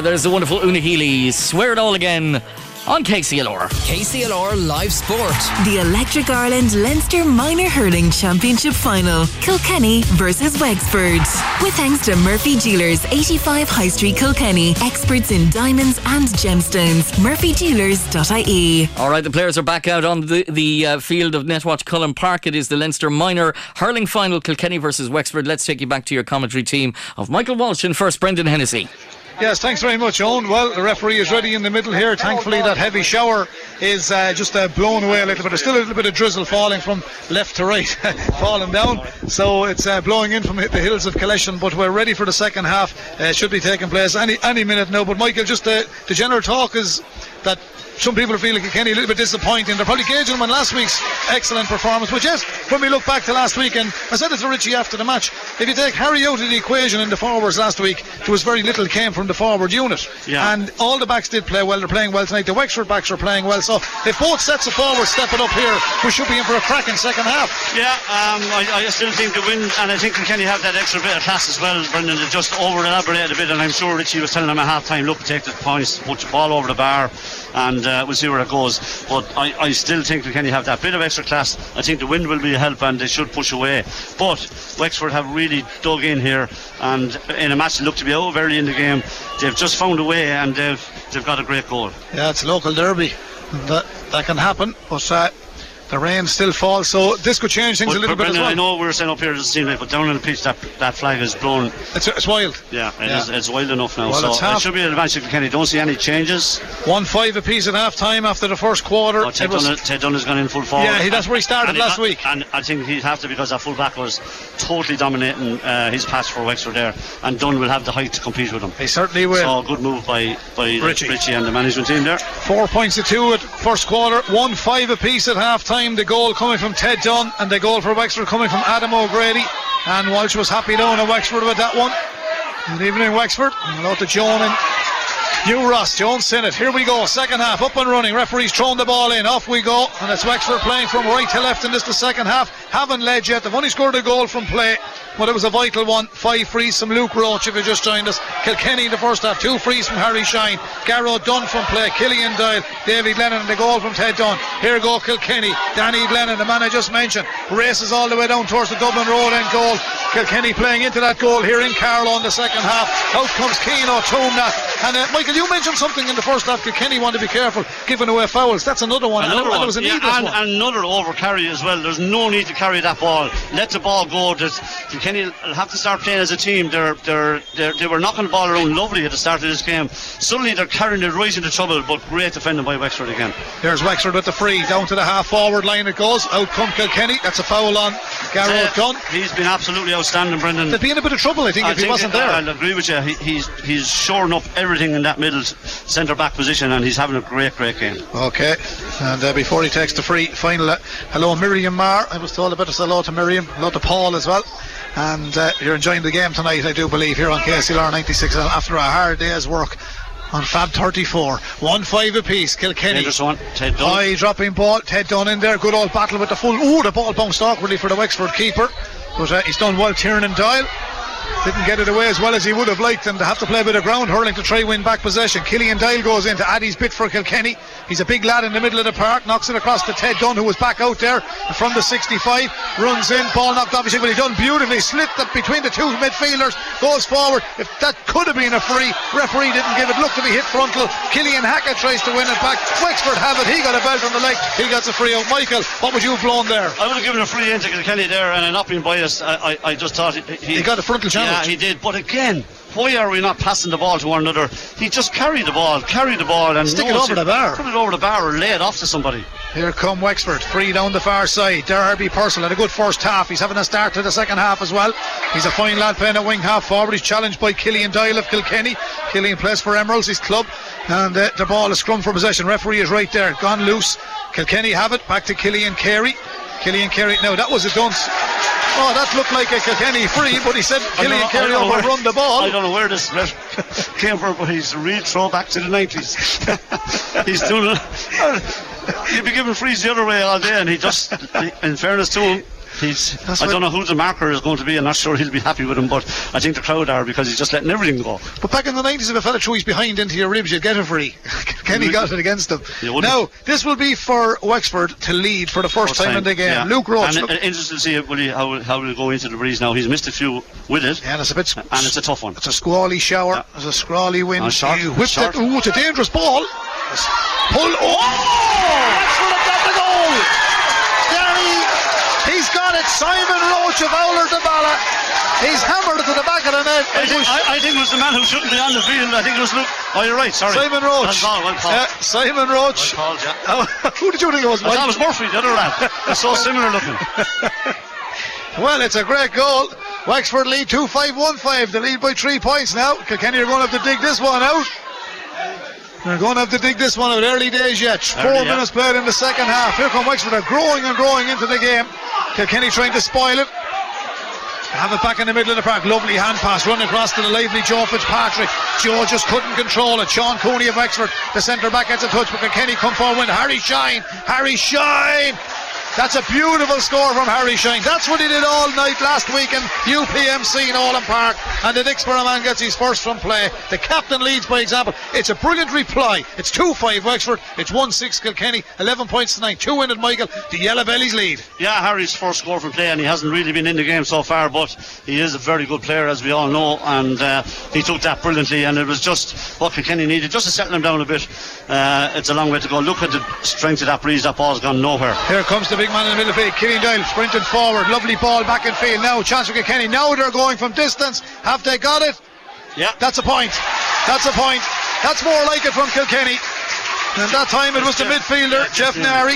There's the wonderful Una Healy, Swear It All Again on KCLR. KCLR Live Sport. The Electric Ireland Leinster Minor Hurling Championship Final, Kilkenny versus Wexford. With thanks to Murphy Jewelers, 85 High Street, Kilkenny. Experts in diamonds and gemstones. MurphyJewelers.ie. Alright, the players are back out on the field of Netwatch Cullen Park. It is the Leinster Minor Hurling Final, Kilkenny versus Wexford. Let's take you back to your commentary team of Michael Walsh and first Brendan Hennessy. Yes, thanks very much, Owen. Well, the referee is ready in the middle here. Thankfully, that heavy shower is just blown away a little bit. There's still a little bit of drizzle falling from left to right, falling down. So it's blowing in from the hills of Killeshan, but we're ready for the second half. Should be taking place any minute now. But, Michael, just the general talk is that some people are feeling Kilkenny a little bit disappointing. They're probably gauging them on last week's excellent performance. But yes, when we look back to last week, and I said it to Richie after the match, if you take Harry out of the equation in the forwards last week, there was very little came from the forward unit. Yeah. And all the backs did play well. They're playing well tonight. The Wexford backs are playing well. So if both sets of forwards step it up here, we should be in for a cracking second half. Yeah, I still think the win, and I think Kilkenny have that extra bit of class as well, Brendan. They just over-elaborated a bit, and I'm sure Richie was telling them at half-time, look, take the points, put the ball over the bar, and we'll see where it goes. But I still think Kilkenny have that bit of extra class. I think the wind will be a help and they should push away. But Wexford have really dug in here, and in a match that looked to be out early in the game, they've just found a way, and they've got a great goal. Yeah, it's a local derby. That can happen, but the rain still falls, so this could change things a little bit Brendan, as well. I know we were saying up here, but down on the pitch that flag is blown. It's wild. Yeah, it's wild enough now. Well, so it should be an advantage if Kilkenny don't see any changes. 1-5 apiece at half time after the first quarter. Oh, Ted Dunne has gone in full forward. Yeah, that's where he started last week. And I think he'd have to, because that full back was totally dominating his pass for Wexford there. And Dunne will have the height to compete with him. He certainly will. So a good move by Richie and the management team there. 4-2 at first quarter, 1-5 apiece at half time. The goal coming from Ted Dunne and the goal for Wexford coming from Adam O'Grady, and Walsh was happy down at Wexford with that one. Good evening, Wexford. Hello to Joan and Hugh Ross. Joan Sinnott. Here we go, second half up and running. Referee's thrown the ball in, off we go, and it's Wexford playing from right to left in this the second half. Haven't led yet, they've only scored a goal from play, but it was a vital one. 5 frees from Luke Roach, if you just joined us. Kilkenny in the first half, 2 frees from Harry Shine, Garrow Dunn from play, Killian Dyle, David Lennon, and the goal from Ted Dunne. Here go Kilkenny. Danny Glennon, the man I just mentioned, races all the way down towards the Dublin Road end goal. Kilkenny playing into that goal here in Carlow in the second half. Out comes Keane O'Toole, and Michael, you mentioned something in the first half. Kilkenny wanted to be careful giving away fouls. That's another one. That was a needless one. And another over carry as well. There's no need to carry that ball. Let the ball go. Kilkenny will have to start playing as a team. They were knocking the ball around lovely at the start of this game. Suddenly they're carrying it right into trouble, but great defending by Wexford again. There's Wexford with the free. Down to the half forward line it goes. Out come Kilkenny. That's a foul on Garrow Dunn. He's been absolutely outstanding, Brendan. They'd be in a bit of trouble, I think, if he wasn't there. I'll agree with you. He's shoring up everything in that middle centre back position, and he's having a great game. Okay, and before he takes the free final, hello Miriam Marr. I was told about this. Hello to Miriam, hello to Paul as well, and you're enjoying the game tonight, I do believe, here on KCLR 96 after a hard day's work on Fab 34. 1-5 apiece, Kilkenny. Ted Dunne. High dropping ball, Ted Dunne in there, good old battle with the full. The ball bounced awkwardly for the Wexford keeper, but he's done well. Tiernan Dial Didn't get it away as well as he would have liked, and to have to play a bit of ground hurling to try and win back possession. Killian Dyle goes into Addy's bit for Kilkenny. He's a big lad in the middle of the park, knocks it across to Ted Dunn, who was back out there from the 65, runs in, ball knocked off his but he's done beautifully, slipped up between the two midfielders, goes forward. If that could have been a free, referee didn't give it, looked to be hit frontal. Killian Hackett tries to win it back. Wexford have it, he got a belt on the leg, he got a free out. Michael, what would you have blown there? I would have given a free in to Kilkenny there, and I'm not being biased, I just thought he got a frontal challenge. Yeah, he did, but again, why are we not passing the ball to one another? He just carried the ball and stick it over the bar. Put it over the bar or lay it off to somebody. Here come Wexford, free down the far side. Derby Purcell had a good first half. He's having a start to the second half as well. He's a fine lad playing at wing half forward. He's challenged by Killian Dyle of Kilkenny. Killian plays for Emeralds, his club, and the ball is scrum for possession. Referee is right there, gone loose. Kilkenny have it, back to Killian Carey. Killian Carey, no, that was a dunce. Oh, that looked like a Kilkenny free, but he said Killian Carey overrun the ball. I don't know where this came from, but he's a real throwback to the 90s. He's doing it. You'd be giving frees the other way all day, and he just, in fairness to him, I don't know who the marker is going to be. I'm not sure he'll be happy with him, but I think the crowd are, because he's just letting everything go. But back in the 90s, if a fella threw his behind into your ribs, you'd get a free. Kenny got it against him. Now, this will be for Wexford to lead for the first time in the game. Yeah. Luke Roach. And interesting to see how he'll go into the breeze now. He's missed a few with it. Yeah, and it's a bit. And it's a tough one. It's a squally shower. Yeah. It's a scrawly wind. You whipped it. Ooh, it's a dangerous ball. Yes. Pull. Wexford have got the goal. He's got it, Simon Roach of Owler de Bala. He's hammered it to the back of the net. I think it was the man who shouldn't be on the field. I think it was Luke. Oh, you're right, sorry. Simon Roach. Simon Roach. Well called, yeah. Who did you think it was? That was Murphy, the other lad. It's so similar looking. Well, it's a great goal. Wexford lead 2-5-1-5. They lead by 3 points now. Kilkenny are going to have to dig this one out. They're going to have to dig this one out. Early days yet. 4 minutes played in the second half. Here come Wexford. They're growing and growing into the game. Kilkenny trying to spoil it. They have it back in the middle of the park. Lovely hand pass. Run across to the lively Joe Fitzpatrick. Joe just couldn't control it. Sean Cooney of Wexford, the centre back, gets a touch, but Kilkenny come forward. Harry Shine. That's a beautiful score from Harry Shine. That's what he did all night last week in UPMC in Nolan Park. And the Dicksboro man gets his first from play. The captain leads by example. It's a brilliant reply. It's 2-5 Wexford. It's 1-6 Kilkenny. 11 points tonight. 2 in at Michael. The Yellow Bellies lead. Yeah, Harry's first score from play, and he hasn't really been in the game so far, but he is a very good player, as we all know, and he took that brilliantly, and it was just what Kilkenny needed, just to settle him down a bit. It's a long way to go. Look at the strength of that breeze. That ball's gone nowhere. Here comes the big man in the middle of the field, Killian Dyle, sprinting forward. Lovely ball back in field. Now chance for Kilkenny. Now they're going from distance. Have they got it? Yeah. That's a point. That's more like it from Kilkenny. And that time it was the midfielder, Jeff Nary,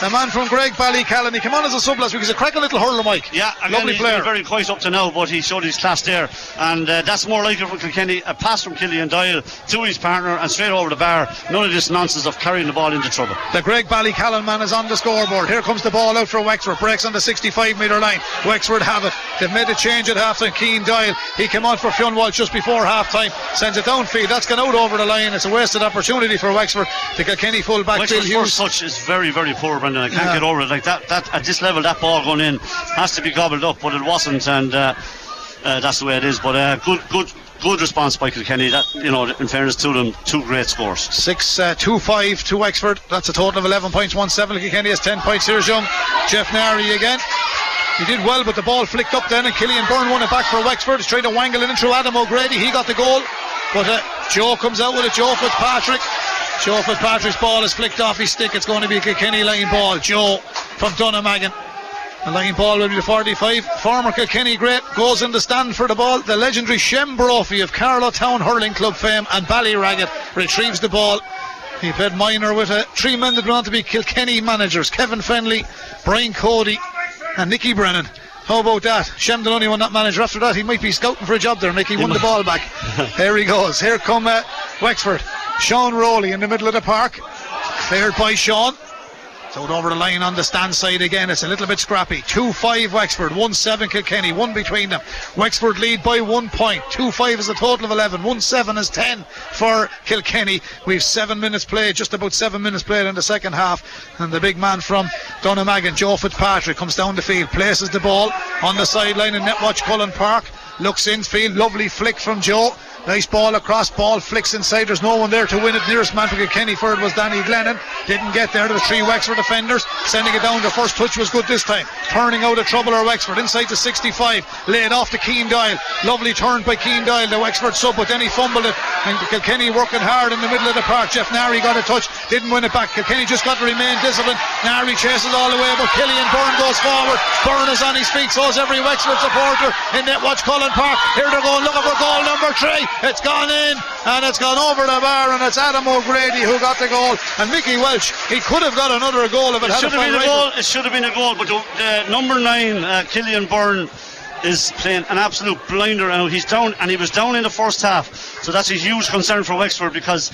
the man from Greg Ballycallan. He came on as a sub last week. He's a cracking little hurler, Mike. Yeah, again, lovely player. He's very quiet up to now, but he showed his class there. And that's more like it from Kilkenny. A pass from Killian Dyle to his partner and straight over the bar. None of this nonsense of carrying the ball into trouble. The Greg Ballycallan man is on the scoreboard. Here comes the ball out for Wexford. Breaks on the 65-metre line. Wexford have it. They've made a change at half-time. Keane Dyle, he came on for Fionn Walsh just before half-time. Sends it downfield. That's gone out over the line. It's a wasted opportunity for Wexford. The Kilkenny full-back Bill Hughes. First touch is very, very poor, Brendan. I can't get over it. Like that, at this level, that ball going in has to be gobbled up, but it wasn't, and that's the way it is. But good response by Kilkenny. That, in fairness to them, two great scores. 6-2-5 to Wexford. That's a total of 11 points. 1-7. Kilkenny has 10 points. Here's young Jeff Nary again. He did well, but the ball flicked up then, and Killian Byrne won it back for Wexford. He's trying to wangle it in through Adam O'Grady. He got the goal, but Joe comes out with it. Joe Fitzpatrick. Joe Fitzpatrick's ball is flicked off his stick. It's going to be a Kilkenny line ball. Joe from Dunham Magan. The line ball will be the 45. Former Kilkenny great goes in the stand for the ball. The legendary Shem Brophy of Carlow Town Hurling Club fame and Ballyragget retrieves the ball. He played minor with three men that went on to be Kilkenny managers: Kevin Fenley, Brian Cody, and Nicky Brennan. How about that? Shem Deloney won that manager. After that, he might be scouting for a job there. Nicky won the ball back. There he goes. Here come Wexford. Sean Rowley in the middle of the park, cleared by Sean. It's out over the line on the stand side again. It's a little bit scrappy. 2-5 Wexford, 1-7 Kilkenny, one between them. Wexford lead by 1 point. 2-5 is a total of 11, 1-7 is 10 for Kilkenny. We've 7 minutes played, just about 7 minutes played in the second half, and the big man from Dunham Magan, Joe Fitzpatrick, comes down the field, places the ball on the sideline in Netwatch Cullen Park. looks infield, lovely flick from Joe, nice ball across, ball flicks inside, there's no one there to win it, nearest man for Kilkenny for it was Danny Glennon, didn't get there, the three Wexford defenders sending it down, the first touch was good this time, turning out of trouble are Wexford, inside to 65, laid off to Keane Dial, lovely turn by Keane Dial, the Wexford sub, but then he fumbled it, and Kilkenny working hard in the middle of the park. Jeff Nari got a touch, didn't win it back, Kilkenny just got to remain disciplined. Nari chases all the way, but Killian Byrne goes forward, Byrne is on his feet, so is every Wexford supporter in Netwatch Cullen Park. Here they're going looking for goal number 3, it's gone in and it's gone over the bar, and it's Adam O'Grady who got the goal, and Mickey Welch, he could have got another goal if it had been a goal. It should have been a goal, but the number 9 Killian Byrne is playing an absolute blinder, and he's down, and he was down in the first half, so that's a huge concern for Wexford because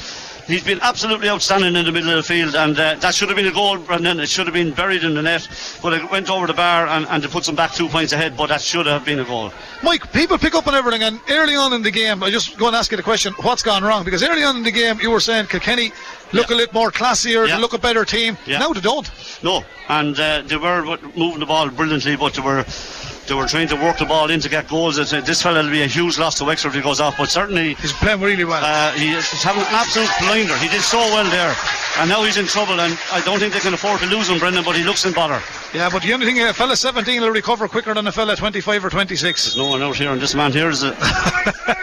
he's been absolutely outstanding in the middle of the field, and that should have been a goal, and then it should have been buried in the net, but it went over the bar, and it puts them back 2 points ahead, but that should have been a goal. Mike, people pick up on everything, and early on in the game, I just go and ask you the question, what's gone wrong? Because early on in the game you were saying Kilkenny look a little more classier, they look a better team. Now they don't. No, and they were moving the ball brilliantly, but they were trying to work the ball in to get goals. This fella will be a huge loss to Wexford if he goes off, but certainly he's playing really well. He's having an absolute blinder. He did so well there, and now he's in trouble, and I don't think they can afford to lose him, Brendan, but he looks in bother. Yeah, but the only thing, a fella 17 will recover quicker than a fella 25 or 26. There's no one out here, and this man here is it.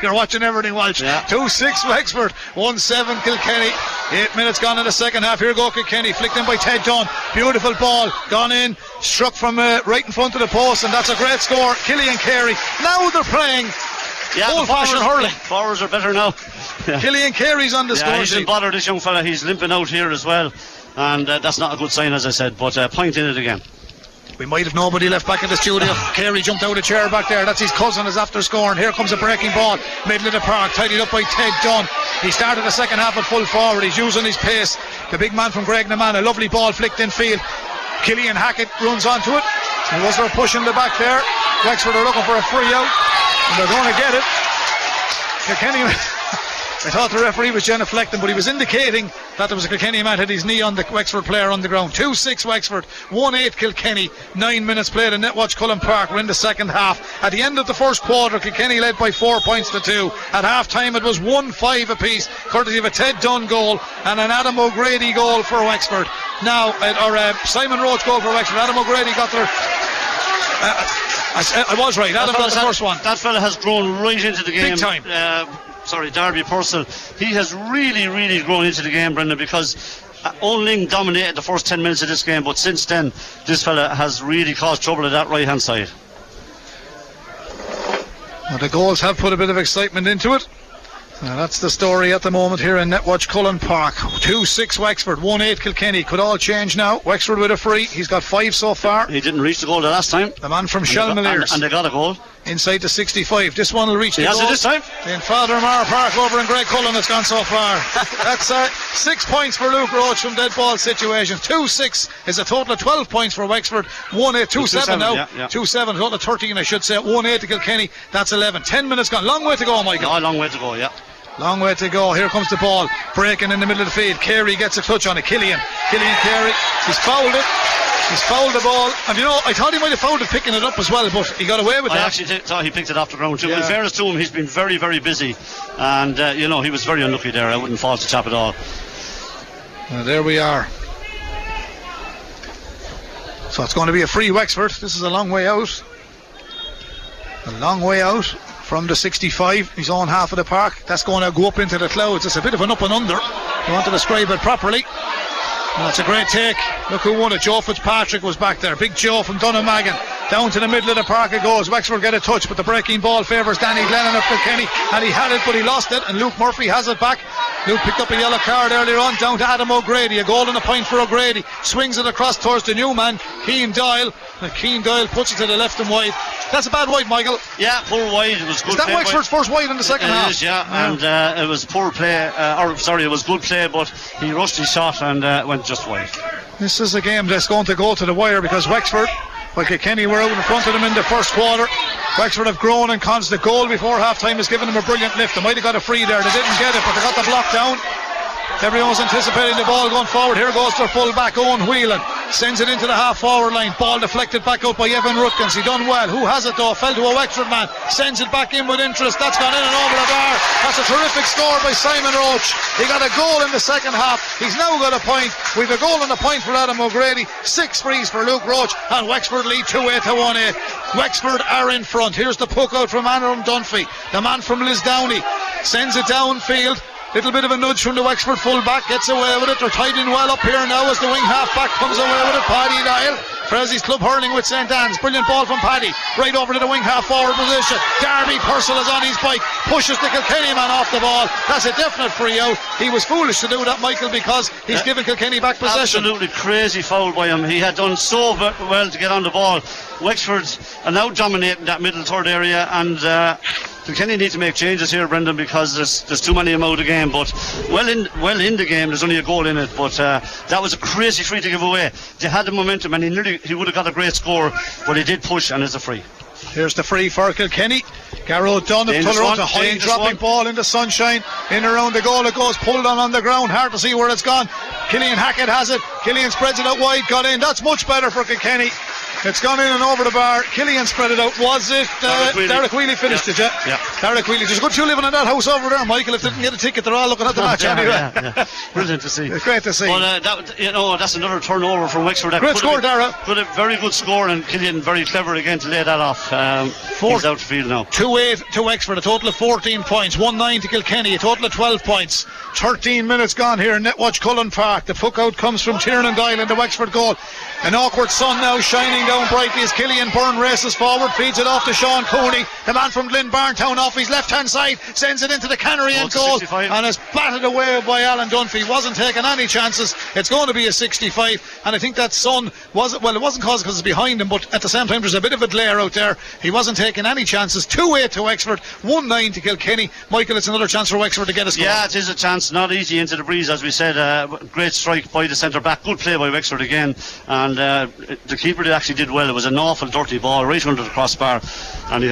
You're watching everything, Walsh. 2-6 Wexford, 1-7 Kilkenny. 8 minutes gone in the second half. Here go Kilkenny, flicked in by Ted Dunn. Beautiful ball, gone in, struck from right in front of the post, and that's a great score. Killian Carey. Now they're playing old-fashioned hurling. Forwards are better now. Killian Carey's on the score sheet. He's in bother, this young fella. He's limping out here as well, and that's not a good sign, as I said, but point in it again. We might have nobody left back in the studio. Carey jumped out of a chair back there. That's his cousin is after scoring. Here comes a breaking ball, middle of the park, tidied up by Ted Dunn. He started the second half at full forward. He's using his pace. The big man from Greg Naman, a lovely ball flicked in field. Killian Hackett runs onto it. And was there pushing the back there? Wexford are looking for a free out, and they're going to get it. Kilkenny. I thought the referee was genuflecting, but he was indicating that there was a Kilkenny man had his knee on the Wexford player on the ground. 2-6 Wexford, 1-8 Kilkenny. 9 minutes played in Netwatch Cullen Park. We're in the second half. At the end of the first quarter, Kilkenny led by 4 points to 2. At half time it was 1-5 apiece, courtesy of a Ted Dunn goal and an Adam O'Grady goal for Wexford. Now, Simon Roach goal for Wexford. Adam O'Grady got their... I was right, Adam got the first one. That fella has grown right into the game. Big time. Darby Purcell, he has really grown into the game, Brendan, because O'Ling dominated the first 10 minutes of this game, but since then this fella has really caused trouble at that right hand side. Well, the goals have put a bit of excitement into it. Now that's the story at the moment here in Netwatch Cullen Park. 2-6 Wexford, 1-8 Kilkenny. Could all change now. Wexford with a free. He's got 5 so far. He didn't reach the goal the last time. The man from Shell Millers. And they got a goal. Inside to 65. This one will reach the goal. He has it this time. In Father Mar Park over in Greg Cullen, it's gone so far. That's 6 points for Luke Roach from dead ball situation. 2-6 is a total of 12 points for Wexford. 1-8, 2-7 now. 2-7, total of 13 I should say. 1-8 to Kilkenny. That's 11. 10 minutes gone. Long way to go, Michael. No, long way to go, yeah. Long way to go. Here comes the ball breaking in the middle of the field. Carey gets a touch on it. Killian Carey, he's fouled it. He's fouled the ball, and you know, I thought he might have fouled it picking it up as well, but he got away with that. I actually thought he picked it off the ground too. In fairness to him, he's been very busy, and you know, he was very unlucky there. I wouldn't fault the chap at all. And there we are. So it's going to be a free Wexford. This is a long way out. A long way out from the 65, his own half of the park. That's going to go up into the clouds. It's a bit of an up and under. You want to describe it properly. And that's a great take. Look who won it. Joe Fitzpatrick was back there. Big Joe from Dunham Magan. Down to the middle of the park it goes. Wexford get a touch, but the breaking ball favours Danny Glennon of Kilkenny. And he had it, but he lost it. And Luke Murphy has it back. Luke picked up a yellow card earlier on. Down to Adam O'Grady. A goal and a point for O'Grady. Swings it across towards the new man, Keane Dial. And Keane Dial puts it to the left and wide. That's a bad wide, Michael. Yeah, poor wide. It was good. Is that Wexford's first wide in the second half? It is, yeah. And it was poor play. It was good play, but he rushed his shot and went just wide. This is a game that's going to go to the wire, because Wexford, like Kilkenny, were out in front of them in the first quarter. Wexford have grown in constant. Goal before half time has given them a brilliant lift. They might have got a free there. They didn't get it, but they got the block down. Everyone's anticipating the ball going forward. Here goes their full back, Owen Whelan. sends it into the half forward line. Ball deflected back out by Evan Rutkins. He done well. Who has it though? Fell to a Wexford man. Sends it back in with interest. That's gone in and over the bar. That's a terrific score by Simon Roach. He got a goal in the second half. He's now got a point. We've a goal and a point for Adam O'Grady. 6 frees for Luke Roach, and Wexford lead 2-8 to 1-8. Wexford are in front. Here's the poke out from Aaron Dunphy. The man from Liz Downey sends it downfield. Little bit of a nudge from the Wexford full-back, gets away with it. They're tied in well up here now as the wing half-back comes away with it. Paddy Dial, Fressy's club hurling with St. Anne's. Brilliant ball from Paddy, right over to the wing half-forward position. Darby Purcell is on his bike, pushes the Kilkenny man off the ball. That's a definite free out. He was foolish to do that, Michael, because he's given Kilkenny back possession. Absolutely crazy foul by him. He had done so well to get on the ball. Wexford are now dominating that middle third area, and Kilkenny need to make changes here, Brendan, because there's too many of them out of the game. But well in the game, there's only a goal in it. But that was a crazy free to give away. They had the momentum, and he would have got a great score, but he did push, and it's a free. Here's the free for Kilkenny. Garrow Dunn of Tullaroan, a high dropping ball in the sunshine, in around the goal it goes, pulled on the ground, hard to see where it's gone. Killian Hackett has it. Killian spreads it out wide, got in. That's much better for Kilkenny. It's gone in and over the bar. Killian spread it out. Was it Derek Wheely finished it? Yeah. Derek Wheely. There's a good few living in that house over there, Michael. If they didn't get a ticket, they're all looking at the match anyway. Yeah. Brilliant to see. It's great to see. Well, that's another turnover from Wexford. That great score, Dara. Very good score, and Killian very clever again to lay that off. He's out field now. 2-8 to Wexford. A total of 14 points. 1-9 to Kilkenny. A total of 12 points. 13 minutes gone here in Netwatch Cullen Park. The puck out comes from Tiernan Dial in the Wexford goal. An awkward sun now shining down brightly as Killian Byrne races forward, feeds it off to Sean Cooney, the man from Glyn Barntown off his left hand side, sends it into the Canary end goal, and it's batted away by Alan Dunphy. Wasn't taking any chances. It's going to be a 65, and I think that sun was, well, it wasn't caused because it's behind him, but at the same time there's a bit of a glare out there. He wasn't taking any chances. 2-8 to Wexford, 1-9 to Kilkenny. Michael, it's another chance for Wexford to get a score. Yeah, it is a chance, not easy into the breeze, as we said. Great strike by the centre back, good play by Wexford again, and the keeper actually did well. It was an awful dirty ball right under the crossbar, and he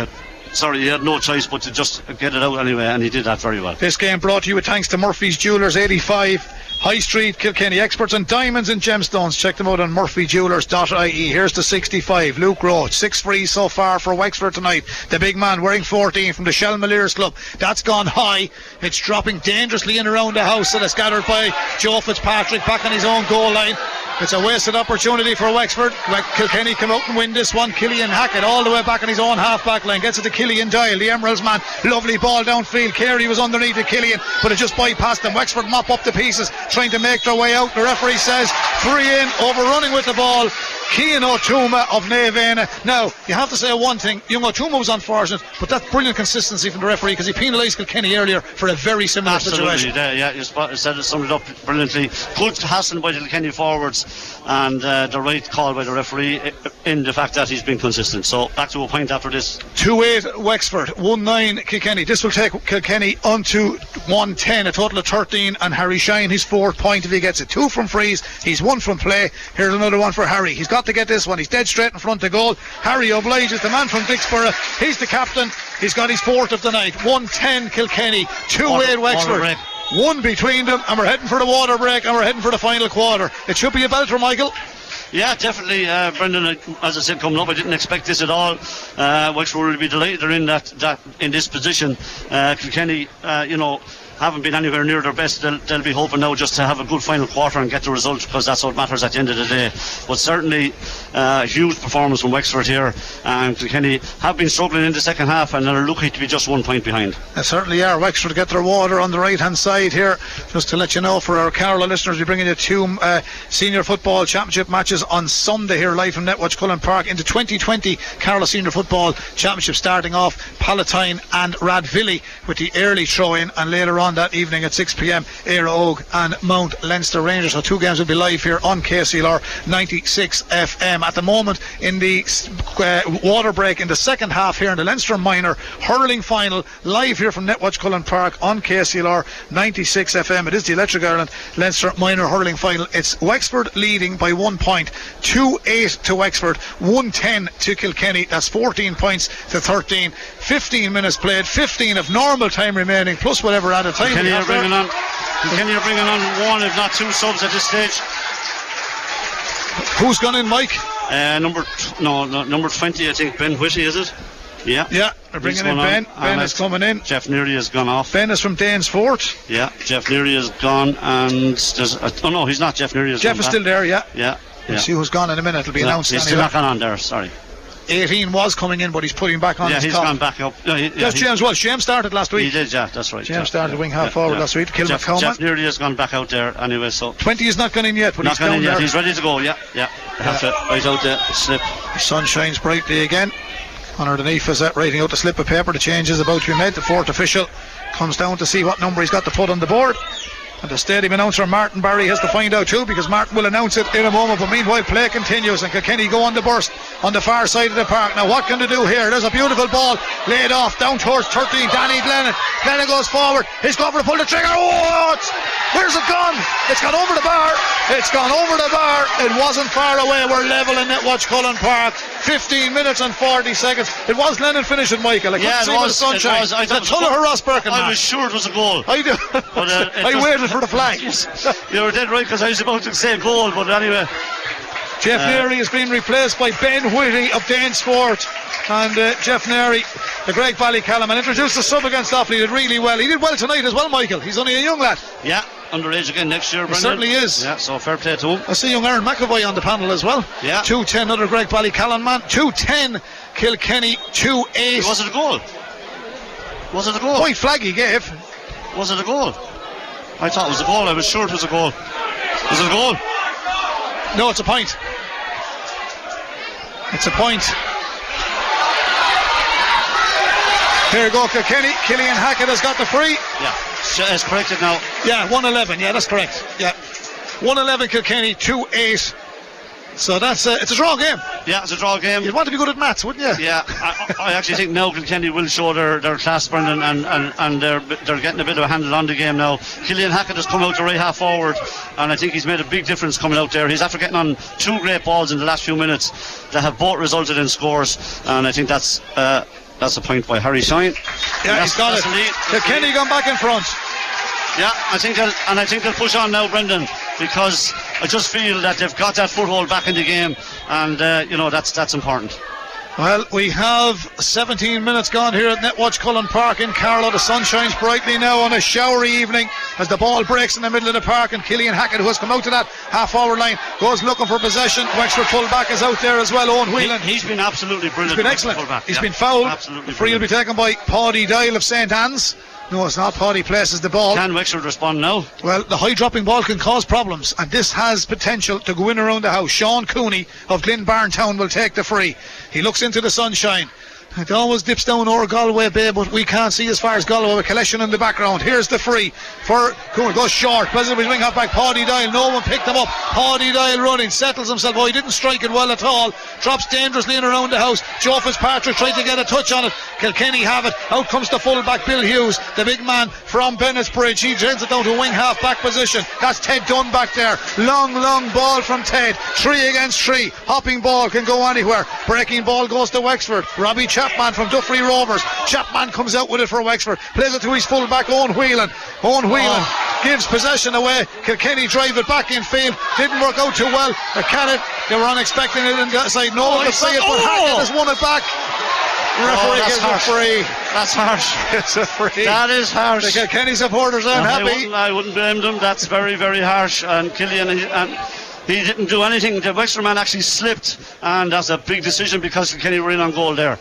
had no choice but to just get it out anyway, and he did that very well. This game brought to you with thanks to Murphy's Jewelers, 85 High Street, Kilkenny. Experts on diamonds and gemstones. Check them out on murphyjewelers.ie. Here's the 65, Luke Roach. 6 frees so far for Wexford tonight. The big man wearing 14 from the Shell Millers club. That's gone high. It's dropping dangerously in around the house, and it's gathered by Joe Fitzpatrick back on his own goal line. It's a wasted opportunity for Wexford. Kilkenny come out and win this one. Killian Hackett all the way back on his own half-back line. Gets it to Killian Dial, the Emeralds man. Lovely ball downfield. Carey was underneath the Killian, but it just bypassed them. Wexford mop up the pieces, trying to make their way out. The referee says 3 in, overrunning with the ball, Cian O'Tuma of Neavena. Now, you have to say one thing, young O'Tuma was unfortunate, but that's brilliant consistency from the referee, because he penalised Kilkenny earlier for a very similar situation. Absolutely, yeah, you said it, summed it up brilliantly. Good hassle by the Kilkenny forwards, and the right call by the referee in the fact that he's been consistent. So, back to a point after this. 2-8 Wexford, 1-9 Kilkenny. This will take Kilkenny on to 1-10, a total of 13, and Harry Shine, his 4th point if he gets it. 2 from frees, he's 1 from play. Here's another one for Harry. He's got to get this one. He's dead straight in front of goal. Harry obliges, the man from Dicksboro. He's the captain. He's got his 4th of the night. 1-10 Kilkenny, 2-8 Wexford. 1 between them, and we're heading for the water break, and we're heading for the final quarter. It should be a belter, Michael. Yeah, definitely, Brendan. As I said, coming up, I didn't expect this at all. Wexford will be delighted they're in that in this position. Kilkenny, haven't been anywhere near their best. They'll be hoping now just to have a good final quarter and get the result, because that's what matters at the end of the day. But certainly a huge performance from Wexford here, and Kilkenny have been struggling in the second half, and they're lucky to be just 1 point behind. They certainly are. Wexford get their water on the right hand side here. Just to let you know, for our Carlow listeners, we're bringing you 2 senior football championship matches on Sunday here live from Netwatch Cullen Park into 2020 Carlow Senior Football Championship, starting off Palatine and Radvilly with the early throw in, and later on that evening at 6 p.m. Éire Oge and Mount Leinster Rangers. So 2 games will be live here on KCLR 96 FM. At the moment, in the water break in the second half here in the Leinster Minor hurling final, live here from Netwatch Cullen Park on KCLR 96 FM. It is the Electric Ireland Leinster Minor hurling final. It's Wexford leading by 1 point, 2-8 to Wexford, 1-10 to Kilkenny. That's 14 points to 13. 15 minutes played, 15 of normal time remaining, plus whatever added time. Can you bring on 1 if not 2 subs at this stage? Who's gone in, Mike? Number 20, I think. Ben Whitty, is it? Yeah. Yeah, they're bringing in Ben. Ben is coming in. Jeff Neary has gone off. Ben is from Dane's Fort. Yeah, Jeff Neary has gone, and there's he's not. Jeff Neary is Jeff is back. Still there, yeah. Yeah. We'll see who's gone in a minute. It'll be announced. He's still not gone on there, sorry. 18 was coming in, but he's putting back on. Yeah, his he's top. Gone back up. No, that's James Walsh. James started last week. He did, yeah, that's right. James started wing half forward last week. Kilmac Coleman. Jeff Neary has gone back out there anyway. So 20 is not gone in yet, but he's gone in yet. He's ready to go. Yeah. He's out there. Slip. The sun shines brightly again. Underneath is that writing out the slip of paper. The change is about to be made. The fourth official comes down to see what number he's got to put on the board. And the stadium announcer Martin Barry has to find out too, because Martin will announce it in a moment. But meanwhile, play continues, and Kilkenny go on the burst on the far side of the park. Now what can they do here? There's a beautiful ball laid off down towards 13, Danny Glennon. Glennon goes forward, he's going for to pull the trigger. Oh, where's it gone? It's gone over the bar. It's gone over the bar. It wasn't far away. We're level in Netwatch Cullen Park. 15 minutes and 40 seconds. It was Lennon finishing, Michael. I couldn't see the sunshine. It was. I was sure it was a goal. I do. But, I waited for the flag. You were dead right, because I was about to say goal, but anyway. Jeff Neary has been replaced by Ben Whitty of Dane's Fort, and Jeff Neary, the Greg Ballycallan, and introduced the sub against Offaly. Did really well. He did well tonight as well, Michael. He's only a young lad. Yeah. Underage again next year, Brendan. He certainly is. Yeah, so fair play to him. I see young Aaron McAvoy on the panel as well. Yeah. 2-10, other Greg Ballycallan man. 2-10, Kilkenny, 2-8. Was it a goal? Was it a goal? White flag he gave. Was it a goal? I thought it was a goal. I was sure it was a goal. Was it a goal? No, it's a point. It's a point. Here we go, Kilkenny. Killian Hackett has got the free. Yeah. It's corrected now. Yeah, 1-11. Yeah, that's correct. Yeah, 1-11 Kilkenny, 2-8. So that's it's a draw game. Yeah, it's a draw game. You'd want to be good at maths, wouldn't you? Yeah, I actually think now Kilkenny will show their class, Brendan, and they're getting a bit of a handle on the game now. Killian Hackett has come out to right half forward, and I think he's made a big difference coming out there. He's after getting on two great balls in the last few minutes that have both resulted in scores, and I think that's. That's a point by Harry Shine. Yeah, he's got it. Kilkenny gone back in front. Yeah, I think they'll push on now, Brendan, because I just feel that they've got that foothold back in the game, and that's important. Well, we have 17 minutes gone here at Netwatch Cullen Park in Carlow. The sun shines brightly now on a showery evening as the ball breaks in the middle of the park, and Killian Hackett, who has come out to that half-forward line, goes looking for possession. Wexford full-back is out there as well, Owen Whelan. He's been absolutely brilliant. He's been excellent. He's been fouled. Absolutely the free brilliant. Will be taken by Paddy Dial of St. Anne's. No, it's not. Paddy places the ball. Can Wexford respond now? Well, the high-dropping ball can cause problems, and this has potential to go in around the house. Sean Cooney of Glyn Barntown will take the free. He looks into the sunshine. It always dips down over Galway Bay, but we can't see as far as Galway. A collection in the background. Here's the free for Cooney. Goes short. Pleasantly wing half back. Paddy Dial. No one picked him up. Paddy Dial running. Settles himself. Oh, he didn't strike it well at all. Drops dangerously in around the house. Joe Fitzpatrick tried to get a touch on it. Kilkenny have it. Out comes the fullback, Bill Hughes, the big man from Bennettsbridge. He drains it down to wing half back position. That's Ted Dunn back there. Long ball from Ted. 3 against 3. Hopping ball can go anywhere. Breaking ball goes to Wexford. Robbie Chapman from Duffery Rovers. Chapman comes out with it for Wexford. Plays it to his fullback, Owen Whelan. Owen Whelan gives possession away. Kilkenny drive it back in field. Didn't work out too well. They were unexpecting it inside. No one could see it, but Hackett has won it back. Referee gives a free. That's harsh. It's a free. That is harsh. The Kilkenny supporters aren't happy. I wouldn't blame them. That's very, very harsh. And Killian and he didn't do anything. The Wexford man actually slipped, and that's a big decision because Kilkenny were in on goal there.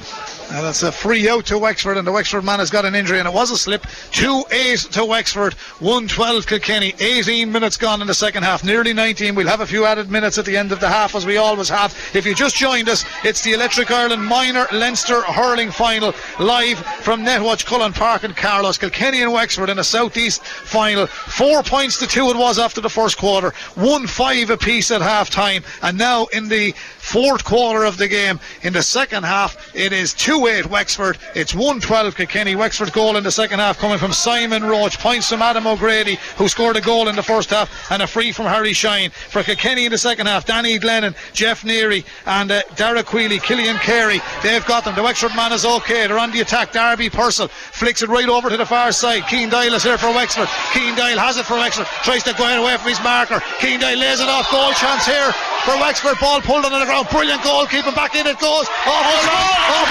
And that's a free out to Wexford, and the Wexford man has got an injury, and it was a slip. 2-8 to Wexford, 1-12 Kilkenny. 18 minutes gone in the second half, nearly 19. We'll have a few added minutes at the end of the half, as we always have. If you just joined us, it's the Electric Ireland Minor Leinster Hurling Final, live from Netwatch Cullen Park in Carlow. Kilkenny and Wexford in a Southeast Final. 4 points to 2 it was after the first quarter, 1-5 apiece at half time, and now in the fourth quarter of the game, in the second half, it is 2-8 Wexford, it's 1-12 Kilkenny. Wexford's goal in the second half coming from Simon Roach, points from Adam O'Grady, who scored a goal in the first half, and a free from Harry Shine. For Kilkenny in the second half, Danny Glennon, Jeff Neary, and Derek Wheely, Killian Carey, they've got them. The Wexford man is okay, they're on the attack. Darby Purcell flicks it right over to the far side. Keane Dial is here for Wexford. Keane Dial has it for Wexford, tries to go away from his marker. Keane Dial lays it off goal. goal chance here for Wexford. Ball pulled on the ground. Brilliant goalkeeping. Back in it goes. Off the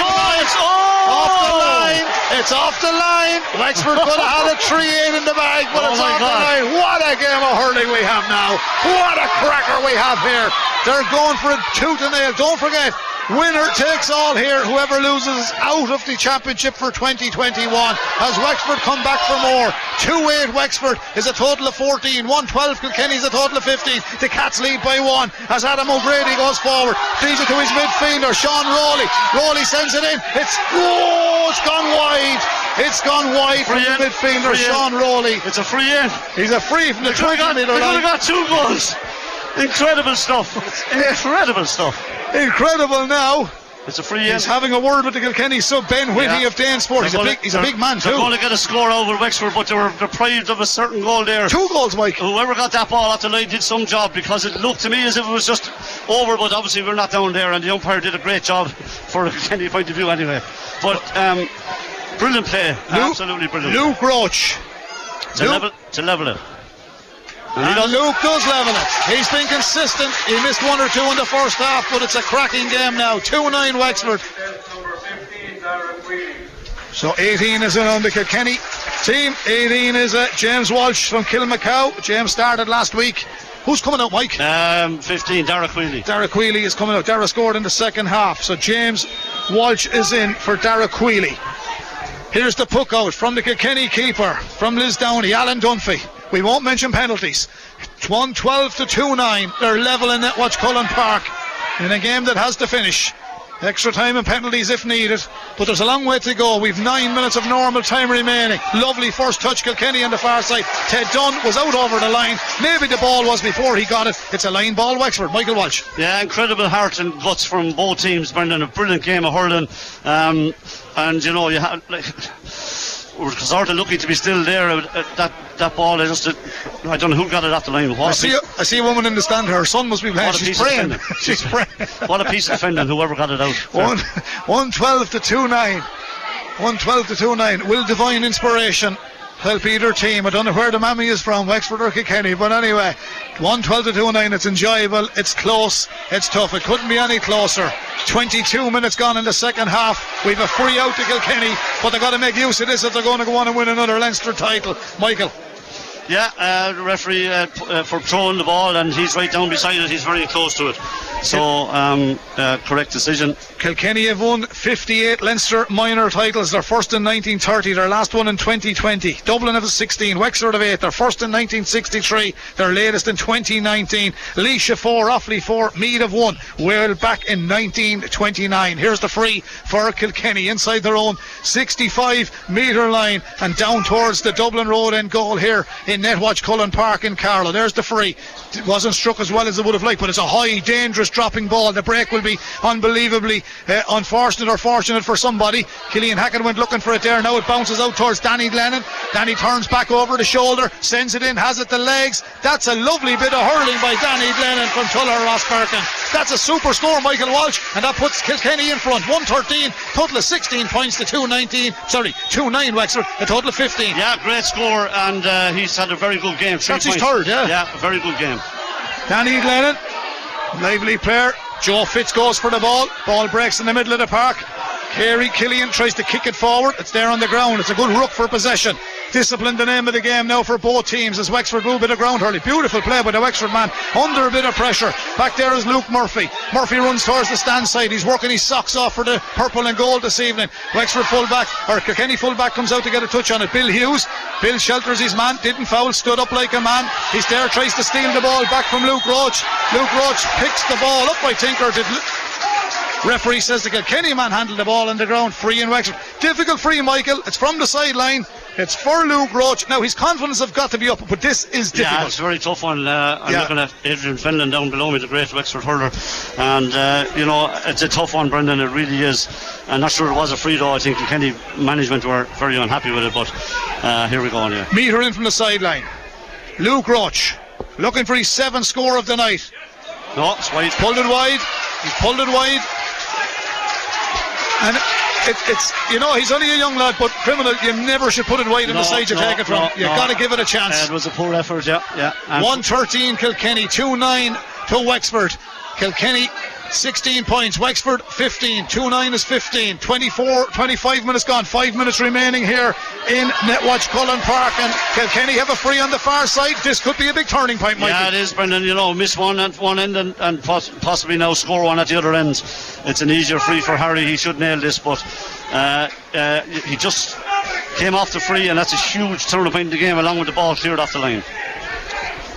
line. It's off the line. Wexford could have had a 3-8 in the bag, but it's off the line. What a game of hurling we have now. What a cracker we have here. They're going for it tooth and nail. Don't forget, winner takes all here. Whoever loses is out of the championship for 2021. Has Wexford come back for more? 2-8 Wexford is a total of 14. 1-12 Kilkenny's a total of 15. The Cats lead by 1 as Adam O'Grady goes forward, feeds it to his midfielder Sean Rowley. Rowley sends it in. It's gone wide. It's gone wide from the midfielder Sean Rowley. It's a free in. He's a free from the 20 metre line. They've only got 2 goals. Incredible stuff. Incredible stuff. Incredible now. It's a free. He's having a word with the Kilkenny sub Ben Whitty of Dane's Fort. He's a big man too. They're going to get a score over Wexford, but they were deprived of a certain goal there. 2 goals, Mike. Whoever got that ball off the line did some job, because it looked to me as if it was just over, but obviously we're not down there, and the umpire did a great job for a Kilkenny point of view anyway. But brilliant play. Absolutely brilliant. Luke Roach to level it. And Luke does level it. He's been consistent. He missed 1 or 2 in the first half, but it's a cracking game now. 2-9 Wexford. So 18 is in on the Kilkenny team. 18 is James Walsh from Kilmacow. James started last week. Who's coming out, Mike? 15, Dara Quealy. Dara Quealy is coming out. Dara scored in the second half, so James Walsh is in for Dara Quealy. Here's the puck out from the Kilkenny keeper, from Liz Downey, Alan Dunphy. We won't mention penalties. 1-12 to 2-9. They're level in Netwatch Cullen Park in a game that has to finish. Extra time and penalties if needed, but there's a long way to go. We've 9 minutes of normal time remaining. Lovely first touch, Kilkenny on the far side. Ted Dunn was out over the line. Maybe the ball was before he got it. It's a line ball, Wexford. Michael Walsh. Yeah, incredible heart and guts from both teams, Brendan. A brilliant game of hurling. And you know, you had like, we're sort of lucky to be still there. That ball is just I don't know who got it off the line. I see a woman in the stand. Her son must be playing. She's praying. She's praying. What a piece of defending! Whoever got it out. 1-12 to 2-9. 1-12 to 2-9. Will Divine Inspiration help either team? I don't know where the mammy is from, Wexford or Kilkenny, but anyway, 1-12 to 2-9. It's enjoyable. It's close. It's tough. It couldn't be any closer. 22 minutes gone in the second half. We've a free out to Kilkenny, but they've got to make use of this if they're going to go on and win another Leinster title. Michael. Yeah, the referee for throwing the ball, and he's right down beside it. He's very close to it. So, correct decision. Kilkenny have won 58 Leinster minor titles. Their first in 1930, their last one in 2020. Dublin have 16, Wexford have 8, their first in 1963, their latest in 2019. Leash 4, Offaly 4, Mead have 1. Well back in 1929. Here's the free for Kilkenny inside their own 65-metre line and down towards the Dublin Road end goal here in Netwatch Cullen Park in Carlow. There's the free. It wasn't struck as well as it would have liked, but it's a high, dangerous dropping ball. The break will be unbelievably unfortunate or fortunate for somebody. Killian Hackett went looking for it there. Now it bounces out towards Danny Glennon. Danny turns back over the shoulder, sends it in, has it the legs. That's a lovely bit of hurling by Danny Glennon from Tuller Rossperkin. That's a super score, Michael Walsh, and that puts Kilkenny in front. 1-13, total of 16 points to 2-9 Wexford, a total of 15. Yeah, great score, and he's had a very good game. That's his third, yeah. Yeah, a very good game. Danny Glennon, lively player. Joe Fitz goes for the ball. Ball breaks in the middle of the park. Kerry Killian tries to kick it forward. It's there on the ground. It's a good ruck for possession. Discipline the name of the game now for both teams as Wexford do a bit of ground hurling. Beautiful play by the Wexford man under a bit of pressure. Back there is Luke Murphy. Murphy runs towards the stand side. He's working his socks off for the purple and gold this evening. Wexford fullback, or Kilkenny fullback, comes out to get a touch on it. Bill Hughes. Bill shelters his man, didn't foul, stood up like a man. He's there, tries to steal the ball back from Luke Roach. Luke Roach picks the ball up by Tinker. Referee says the Kilkenny man handled the ball on the ground. Free in Wexford. Difficult free, Michael. It's from the sideline. It's for Luke Roach. Now his confidence have got to be up, but this is difficult. Yeah, it's a very tough one. I'm looking at Adrian Finlan down below me, the great Wexford hurler, and you know, it's a tough one, Brendan. It really is. I'm not sure it was a free though. I think the Kenny management were very unhappy with it, but here we go anyway. Meter in from the sideline. Luke Roach looking for his 7th score of the night. No, it's wide. Pulled it wide. He's pulled it wide. And it's, you know, he's only a young lad, but criminal, you never should put it wide in the side you take it from. You've got to give it a chance. It was a poor effort, yeah. 1-13 Kilkenny, 2-9 to Wexford. Kilkenny 16 points, Wexford 15. 2-9 is 15. 25 minutes gone, 5 minutes remaining here in Netwatch Cullen Park, and Kilkenny have a free on the far side. This could be a big turning point, Michael. Yeah, it is, Brendan. You know, miss one at one end and possibly now score one at the other end. It's an easier free for Harry. He should nail this, but he just came off the free, and that's a huge turning point in the game, along with the ball cleared off the line.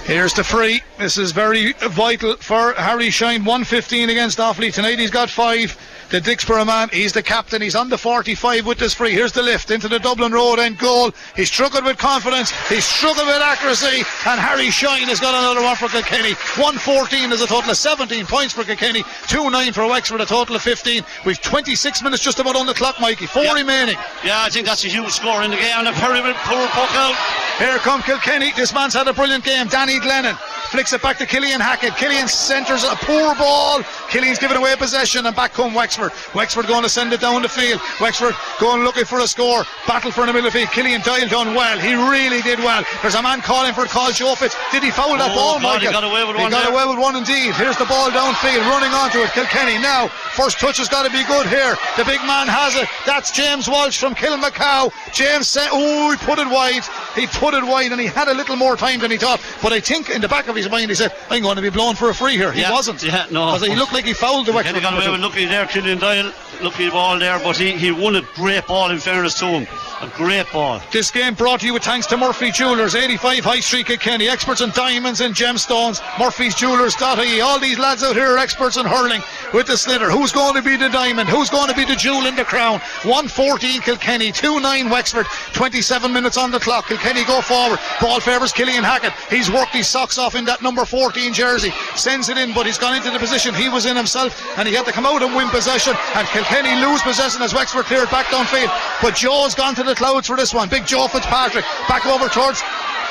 Here's the free. This is very vital for Harry Shine. 1:15 against Offaly tonight. He's got 5. The Dicksboro man, he's the captain. He's on the 45 with this free. Here's the lift into the Dublin Road end goal. He struggled with confidence. He struggled with accuracy. And Harry Shine has got another one for Kilkenny. 1:14 is a total of 17 points for Kilkenny. 2-9 for Wexford, a total of 15. We've 26 minutes just about on the clock, Mikey. 4 remaining. Yeah, I think that's a huge score in the game. And a very poor puck out. Here come Kilkenny. This man's had a brilliant game. Danny Glennon flicks it back to Killian Hackett. Killian centres a poor ball. Killian's given away possession, and back come Wexford. Wexford going to send it down the field. Wexford going looking for a score. Battle for in the middle of the field. Killian dialed on well. He really did well. There's a man calling for Carl Jofitz. Did he foul that ball, Michael? He got away with one. He got away with one indeed. Here's the ball downfield, running onto it. Kilkenny now. First touch has got to be good here. The big man has it. That's James Walsh from Kilmacow. James said, oh, he put it wide. He put it wide, and he had a little more time than he thought. But I think in the back of his mind he said, I'm going to be blown for a free here. He wasn't. Yeah, no. He looked like he fouled the Wexford. He got away with lucky there, Killian Doyle. Lucky ball there, but he won a great ball, in fairness to him. A great ball. This game brought to you with thanks to Murphy Jewelers, 85 High Street, Kilkenny. Experts in diamonds and gemstones. Murphy's Jewelers.ie. All these lads out here are experts in hurling with the slitter. Who's going to be the diamond? Who's going to be the jewel in the crown? 1:14 Kilkenny, 2-9 Wexford. 27 minutes on the clock. Kilkenny go forward. Ball favours Killian Hackett. He's worked his socks off in that number 14 jersey. Sends it in, but he's gone into the position he was in himself, and he had to come out and win possession. And Kilkenny lose possession as Wexford cleared back downfield. But Joe's gone to the clouds for this one. Big Joe Fitzpatrick back over towards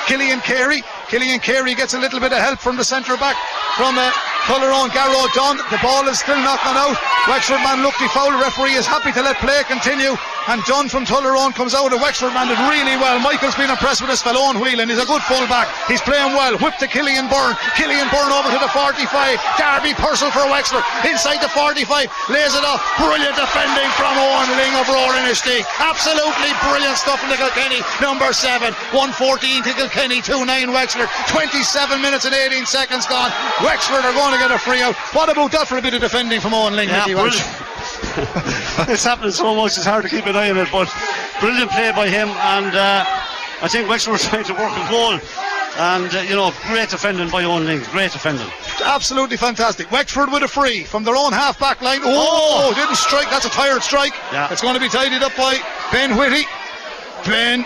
Killian Carey. Killian Carey gets a little bit of help from the centre back from Tullaroan, Garrow Dunn. The ball is still not gone out. Wexford man looked, he fouled. Referee is happy to let play continue, and Dunn from Tullaroan comes out. The Wexford man did really well. Michael's been impressed with his fellow on Whelan. He's a good full back. He's playing well. Whipped to Killian Byrne. Killian Byrne over to the 45. Darby Purcell for Wexford inside the 45, lays it off. Brilliant defending from Owen Ling of Roaring Ishty. Absolutely brilliant stuff from the Kilkenny number 7. 1:14 to Kilkenny, 2-9 Wexford. 27 minutes and 18 seconds gone. Wexford are going to get a free out. What about that for a bit of defending from Owen Ling? Yeah, it's happening so much it's hard to keep an eye on it, but brilliant play by him, and I think Wexford are trying to work a goal. And, you know, great defending by Owen Ling. Great defending. Absolutely fantastic. Wexford with a free from their own half-back line. Oh, didn't strike. That's a tired strike. Yeah. It's going to be tidied up by Ben Whitty. Ben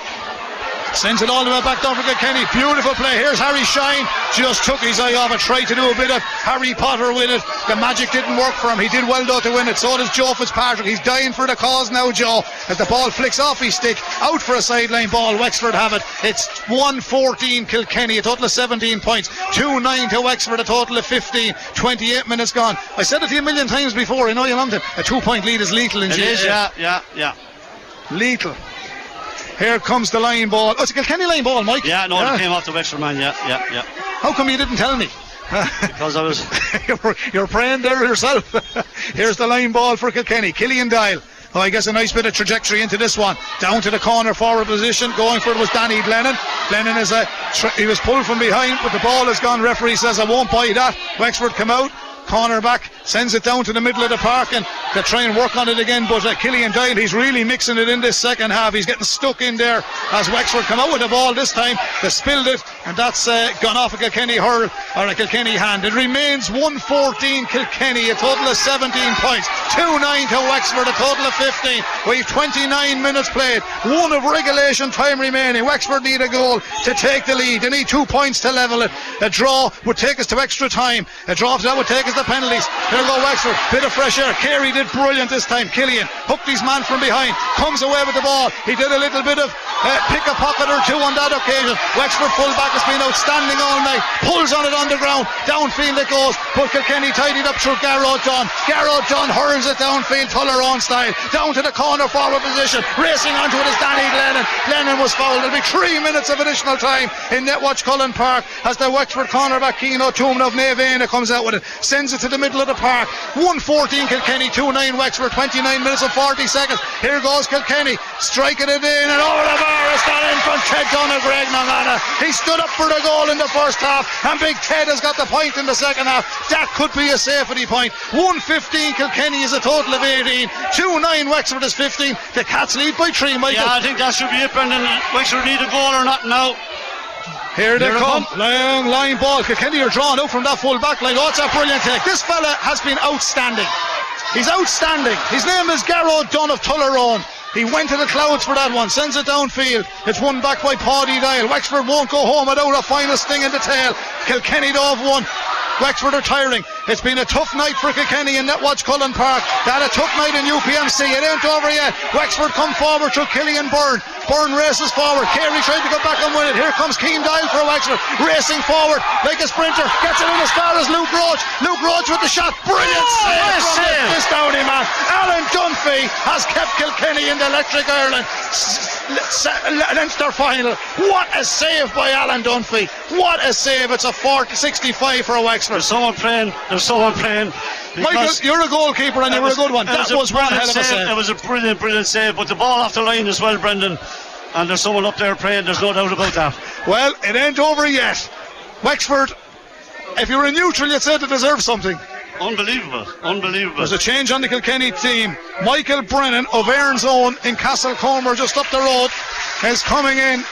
sends it all the way back down for Kilkenny. Beautiful play. Here's Harry Shine. Just took his eye off it. Tried to do a bit of Harry Potter with it. The magic didn't work for him. He did well though to win it. So does Joe Fitzpatrick. He's dying for the cause now, Joe. As the ball flicks off his stick. Out for a sideline ball. Wexford have it. It's 1:14 Kilkenny. A total of 17 points. 2-9 to Wexford. A total of 15. 28 minutes gone. I said it to you a million times before. I know you loved it. A 2-point lead is lethal in GAA. It is, yeah. Lethal. Here comes the line ball. Oh, it's a Kilkenny line ball, Mike. Yeah, no, it came off the Wexford man, yeah. How come you didn't tell me? Because I was... you're praying there yourself. Here's the line ball for Kilkenny. Killian Dial. Oh, I guess a nice bit of trajectory into this one. Down to the corner forward position. Going for it was Danny Glennon. Glennon is he was pulled from behind, but the ball has gone. Referee says, I won't buy that. Wexford come out. Corner back, sends it down to the middle of the park, and they try and work on it again, but Killian Doyle, he's really mixing it in this second half. He's getting stuck in there as Wexford come out with the ball this time. They spilled it, and that's gone off a Kilkenny hurl or a Kilkenny hand. It remains 1:14 Kilkenny, a total of 17 points. 2-9 to Wexford, a total of 15. We've 29 minutes played, one of regulation time remaining. Wexford need a goal to take the lead. They need 2 points to level it. A draw would take us to extra time. A draw that would take us the penalties. Here go Wexford, bit of fresh air. Carey did brilliant this time. Killian hooked his man from behind, comes away with the ball. He did a little bit of pick a pocket or two on that occasion. Wexford fullback has been outstanding all night, pulls on it on the ground, downfield it goes, but Kilkenny tidied up through Garrow John hurls it downfield Tullaroan style, down to the corner forward position, racing onto it is Danny Glennon was fouled. It'll be 3 minutes of additional time in Netwatch Cullen Park as the Wexford cornerback Kino Tumnov Nevena comes out with it, sends it to the middle of the park. 1-14 Kilkenny, 2-9 Wexford, 29 minutes and 40 seconds, here goes Kilkenny striking it in, and Oliver is not in from Ted Donald Greg Nangana. He stood up for the goal in the first half and Big Ted has got the point in the second half. That could be a safety point. 1-15 Kilkenny is a total of 18, 2-9 Wexford is 15. The Cats lead by 3, Michael. Yeah, I think that should be it, Brendan. Wexford need a goal or not now. Here they come. Long line ball. Kilkenny are drawn out from that full back line. Oh, it's a brilliant take. This fella has been outstanding. He's outstanding. His name is Garrow Dunn of Tullaroan. He went to the clouds for that one, sends it downfield. It's won back by Paddy Dial. Wexford won't go home without a final sting in the tail. Kilkenny don't have one. Wexford are tiring. It's been a tough night for Kilkenny in Netwatch Cullen Park. That a tough night in UPMC. It ain't over yet. Wexford come forward through Killian Byrne. Byrne races forward. Carey trying to go back and win it. Here comes Keane Dial for Wexford. Racing forward like a sprinter. Gets it in as far as Luke Roach. Luke Roach with the shot. Brilliant save from Liz Downey, man. Alan Dunphy has kept Kilkenny in the Electric Ireland Leinster final. What a save by Alan Dunphy. What a save. It's a 40-65 for Wexford. There's someone playing. Michael, you're a goalkeeper and you're a good one. That was one hell of a save. It was a brilliant, brilliant save, but the ball off the line as well, Brendan. And there's someone up there playing, there's no doubt about that. Well, it ain't over yet. Wexford, if you were a neutral, you'd say they deserve something. Unbelievable. There's a change on the Kilkenny team. Michael Brennan of Airn's Own in Castle Comer, just up the road, is coming in.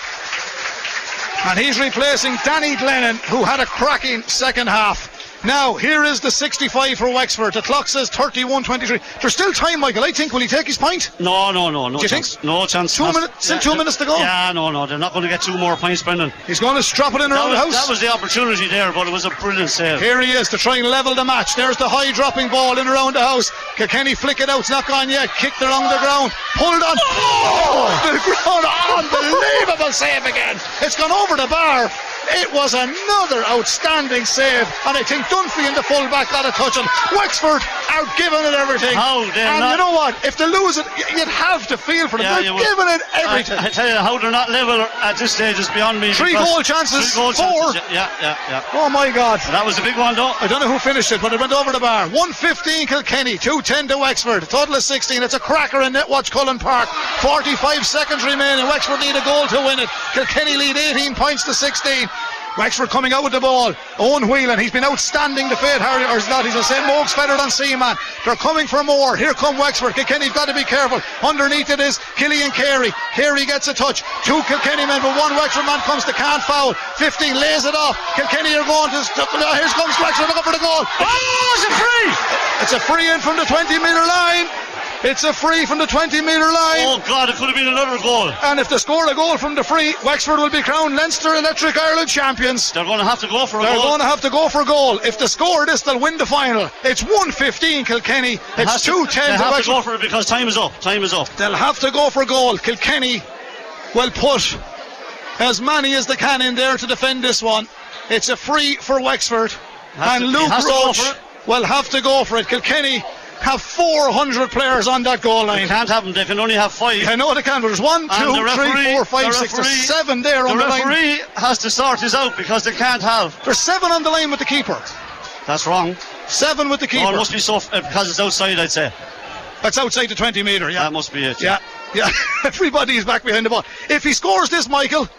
And he's replacing Danny Glennon, who had a cracking second half. Now, here is the 65 for Wexford. The clock says 31:23. There's still time, Michael. I think, will he take his pint? No. Do you think? No chance. 2 minutes, yeah, 2 minutes to go? Yeah, no. They're not going to get two more pints, Brendan. He's going to strap it in around the house. That was the opportunity there, but it was a brilliant save. Here he is to try and level the match. There's the high dropping ball in around the house. Kilkenny flick it out. It's not gone yet. Kicked along the ground. Pulled on. Oh! The ground. Unbelievable save again. It's gone over the bar. It was another outstanding save, and I think Dunphy in the full back got a touch on. Wexford are giving it everything. You know what? If they lose it, you'd have to feel for them. Yeah, they're giving it everything. I tell you, how they're not level at this stage is beyond me. Three goal chances. Yeah. Oh my God. That was the big one, though. I don't know who finished it, but it went over the bar. 1-15 Kilkenny, 2-10 to Wexford. A total of 16. It's a cracker in Netwatch Cullen Park. 45 seconds remaining. Wexford need a goal to win it. Kilkenny lead 18 points to 16. Wexford coming out with the ball. Owen Whelan, he's been outstanding to Fade Harry, or is not, he's a St. Mogues feathered on Seaman. They're coming for more. Here come Wexford. Kilkenny's got to be careful. Underneath it is Killian Carey. Carey gets a touch. Two Kilkenny men, but one Wexford man comes to can't foul. 15 lays it off. Kilkenny are going to... Here comes Wexford looking for the goal. Oh, it's a free! It's a free in from the 20-metre line. It's a free from the 20-metre line. Oh, God, it could have been another goal. And if they score a goal from the free, Wexford will be crowned Leinster Electric Ireland champions. They're going to have to go for a goal. They're going to have to go for a goal. If they score this, they'll win the final. It's 1-15 Kilkenny. It's 2-10 to Wexford. They'll have to go for it because time is up. They'll have to go for a goal. Kilkenny will put as many as they can in there to defend this one. It's a free for Wexford. And Luke Roach will have to go for it. Kilkenny have 400 players on that goal line. They can't have them, they can only have 5. I know they can, but there's 1, 2, 3, 4, 5, 6, 7 there on the line. The referee has to sort this out because they can't have. There's 7 on the line with the keeper. That's wrong. 7 with the keeper. Oh, it must be so, because it's outside, I'd say. That's outside the 20 metre, yeah. That must be it. Yeah. Everybody's back behind the ball. If he scores this, Michael,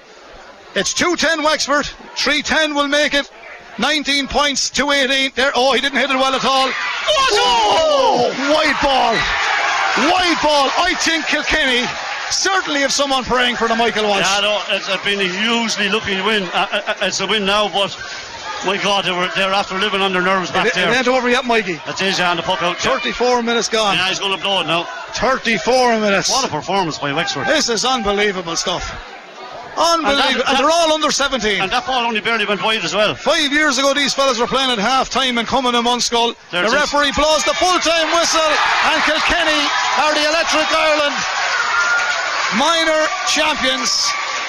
it's 2-10 Wexford, 3-10 will make it. 19 points to 18 there. Oh, he didn't hit it well at all. Oh, wide ball. I think Kilkenny certainly have someone praying for the Michael Walsh. Yeah, no, it's been a hugely lucky win. It's a win now, but my God, they're after living on their nerves back there. It ain't over yet, Mikey. It is, yeah, and the puck out. 34 minutes gone. Yeah, he's going to blow it now. 34 minutes. What a performance by Wexford. This is unbelievable stuff. Unbelievable, and they're all under 17. And that ball only barely went wide as well. 5 years ago, these fellas were playing at half time and coming to Munskull. The referee blows the full time whistle, and Kilkenny are the Electric Ireland minor champions,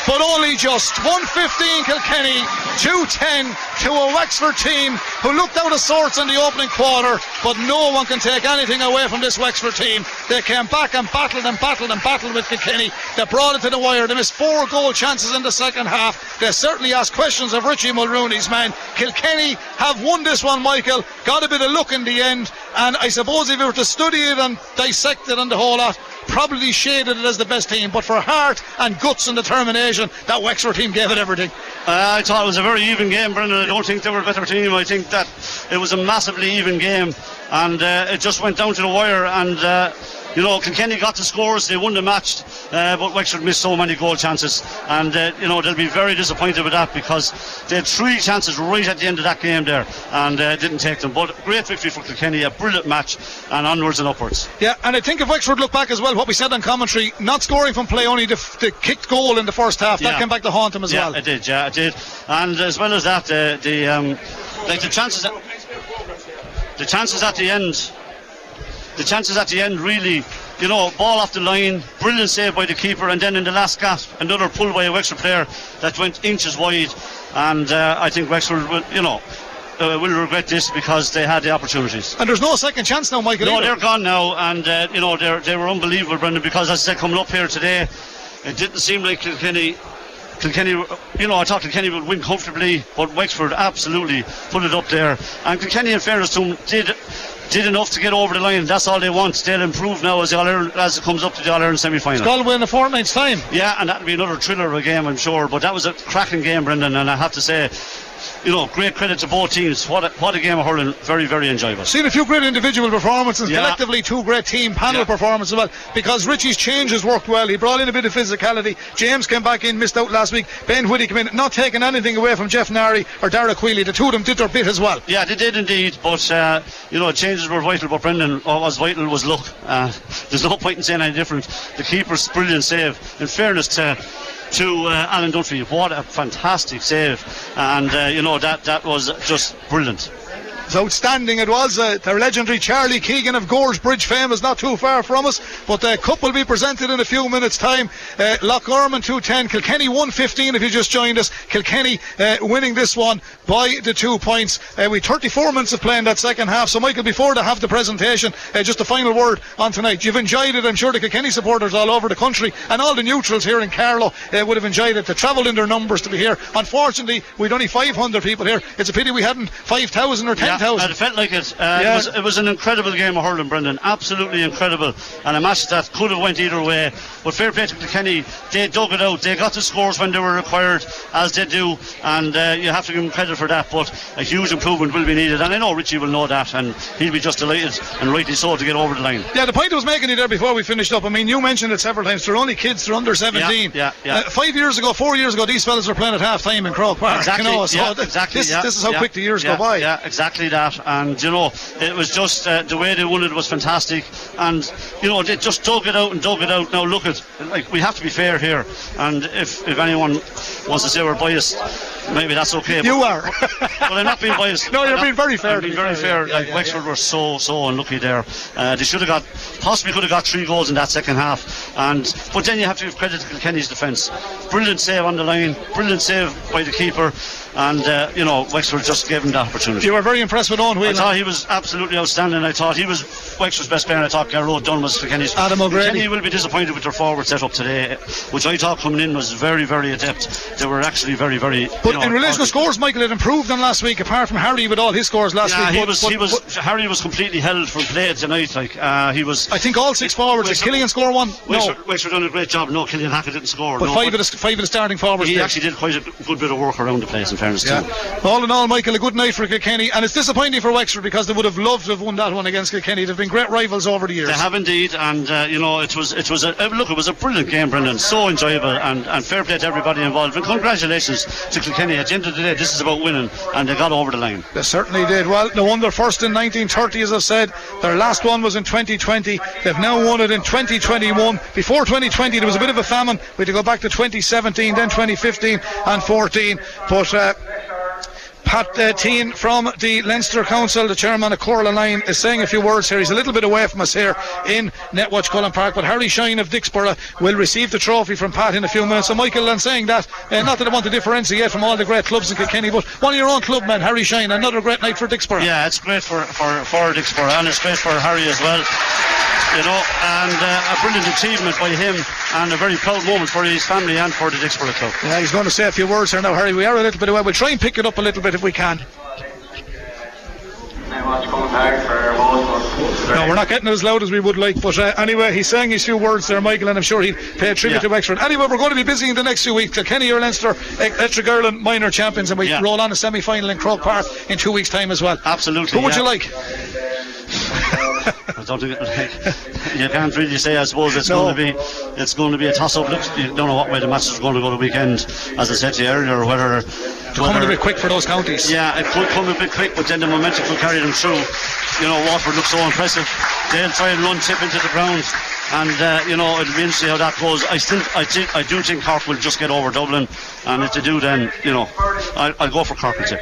but only just. 115 Kilkenny, 210 to a Wexford team who looked out of sorts in the opening quarter, but no one can take anything away from this Wexford team. They came back and battled and battled and battled with Kilkenny. They brought it to the wire. They missed four goal chances in the second half. They certainly asked questions of Richie Mulrooney's man. Kilkenny have won this one, Michael. Got a bit of luck in the end, and I suppose if you were to study it and dissect it and the whole lot, probably shaded it as the best team, but for heart and guts and determination, that Wexford team gave it everything. I thought it was a very even game, Brendan. I don't think they were a better team. I think that it was a massively even game, and it just went down to the wire. And you know, Kilkenny got the scores, they won the match, but Wexford missed so many goal chances, and you know, they'll be very disappointed with that, because they had three chances right at the end of that game there, and didn't take them. But great victory for Kilkenny, a brilliant match, and onwards and upwards. Yeah, and I think if Wexford look back as well, what we said on commentary, not scoring from play, only the kicked goal in the first half, that came back to haunt them as well. Yeah, it did. And as well as that, the chances at the end really, you know, ball off the line, brilliant save by the keeper, and then in the last gasp, another pull by a Wexford player that went inches wide. And I think Wexford will, you know, will regret this, because they had the opportunities. And there's no second chance now, Michael. No, either. They're gone now, and you know, they were unbelievable, Brendan, because as I said, coming up here today, it didn't seem like Kilkenny, you know, I thought Kilkenny would win comfortably, but Wexford absolutely put it up there. And Kilkenny, in fairness to them, did enough to get over the line. That's all they want. They'll improve now as it comes up to the All-Ireland semi-final. It's Galway in a fortnight's time. Yeah, and that'll be another thriller of a game, I'm sure. But that was a cracking game, Brendan, and I have to say, you know, great credit to both teams. What a game of hurling. Very, very enjoyable. Seen a few great individual performances, collectively two great team panel performances as well, because Richie's changes worked well. He brought in a bit of physicality. James came back in, missed out last week. Ben Whitty came in, not taking anything away from Jeff Nari or Derek Wheely. The two of them did their bit as well. Yeah, they did indeed, but you know, changes were vital. But Brendan, what was vital was luck. There's no point in saying any different. The keeper's brilliant save, in fairness to Alan Dunphy. What a fantastic save, and you know, that was just brilliant. It's outstanding. It was the legendary Charlie Keegan of Gorge Bridge fame is not too far from us, but the cup will be presented in a few minutes time. Lochorman 210, Kilkenny 115 if you just joined us. Kilkenny winning this one by the 2 points. We 34 minutes of play in that second half. So Michael, before they have the presentation, just a final word on tonight. You've enjoyed it, I'm sure. The Kilkenny supporters all over the country and all the neutrals here in Carlow would have enjoyed it. They travelled in their numbers to be here. Unfortunately, we'd only 500 people here. It's a pity we hadn't 5,000 or 10,000. And it felt like it. It was an incredible game of hurling, Brendan. Absolutely incredible, and a match that could have went either way. But fair play to Kilkenny, they dug it out. They got the scores when they were required, as they do, and you have to give them credit for that. But a huge improvement will be needed, and I know Richie will know that, and he'll be just delighted, and rightly so, to get over the line. Yeah, the point I was making you there before we finished up, I mean, you mentioned it several times. They're only kids. They're under 17. Yeah. 4 years ago, these fellas were playing at half time in Croke Park. Exactly. You know, so this is how quick the years go by. Yeah, exactly that. And you know, it was just the way they won it was fantastic, and you know, they just dug it out. Now look at, like, we have to be fair here, and if anyone wants to say we're biased, maybe that's okay, but you are. Well, I'm not being biased. No, you're being very fair. Being very fair. Yeah, Wexford were so unlucky there. They could have got three goals in that second half, but then you have to give credit to Kilkenny's defence. Brilliant save on the line, brilliant save by the keeper, and you know, Wexford just gave him the opportunity. You were very impressed with Owen Whelan. I thought he was absolutely outstanding. I thought he was Wexford's best player. I thought Garrow Dunn was Kilkenny's. Adam O'Grady. Kilkenny will be disappointed with their forward setup today, which I thought coming in was very, very adept. They were actually very, very. But in relation to scores, Michael, it improved on last week. Apart from Harry with all his scores last week. Harry was completely held from play tonight. Like he was. I think all six forwards. Did Killian score one? Wexford, no. Wexford done a great job. No, Killian Hackett didn't score. But five of the starting forwards. He actually did quite a good bit of work around the place. In fairness, too. All in all, Michael, a good night for Kilkenny. And it's disappointing for Wexford, because they would have loved to have won that one against Kilkenny. They've been great rivals over the years. They have indeed, and you know, it was a brilliant game, Brendan. So enjoyable, and fair play to everybody involved. And congratulations to Kilkenny. At the end of the day, this is about winning, and they got over the line. They certainly did. Well, they won their first in 1930, as I've said. Their last one was in 2020. They've now won it in 2021. Before 2020, there was a bit of a famine. We had to go back to 2017, then 2015 and 14. But Pat Teen from the Leinster Council, the chairman of Corlin Line, is saying a few words here. He's a little bit away from us here in Netwatch Cullen Park, but Harry Shine of Dicksboro will receive the trophy from Pat in a few minutes. So Michael, in saying that, not that I want to differentiate from all the great clubs in Kilkenny, but one of your own club men, Harry Shine, another great night for Dicksboro. Yeah, it's great for Dicksboro, and it's great for Harry as well, you know, and a brilliant achievement by him and a very proud moment for his family and for the Dicksboro club. Yeah, he's going to say a few words here now, Harry. We are a little bit away. We'll try and pick it up a little bit if we can. No, we're not getting it as loud as we would like, but anyway, he's saying his few words there, Michael, and I'm sure he'll pay tribute to Wexford. Anyway, we're going to be busy in the next few weeks. Kilkenny or Leinster, Electric Ireland minor champions, and we roll on a semi-final in Croke Park in 2 weeks' time as well. Absolutely. Who would you like? I don't think you can't really say. I suppose it's going to be a toss-up. You don't know what way the match is going to go the weekend, as I said to you earlier, whether it's coming a bit quick for those counties. Yeah, it could come a bit quick, but then the momentum will carry them through. You know, Waterford looks so impressive. They'll try and run tip into the ground, and you know, it'll be interesting how that goes. I do think Cork will just get over Dublin, and if they do, then you know, I'll go for Cork and tip.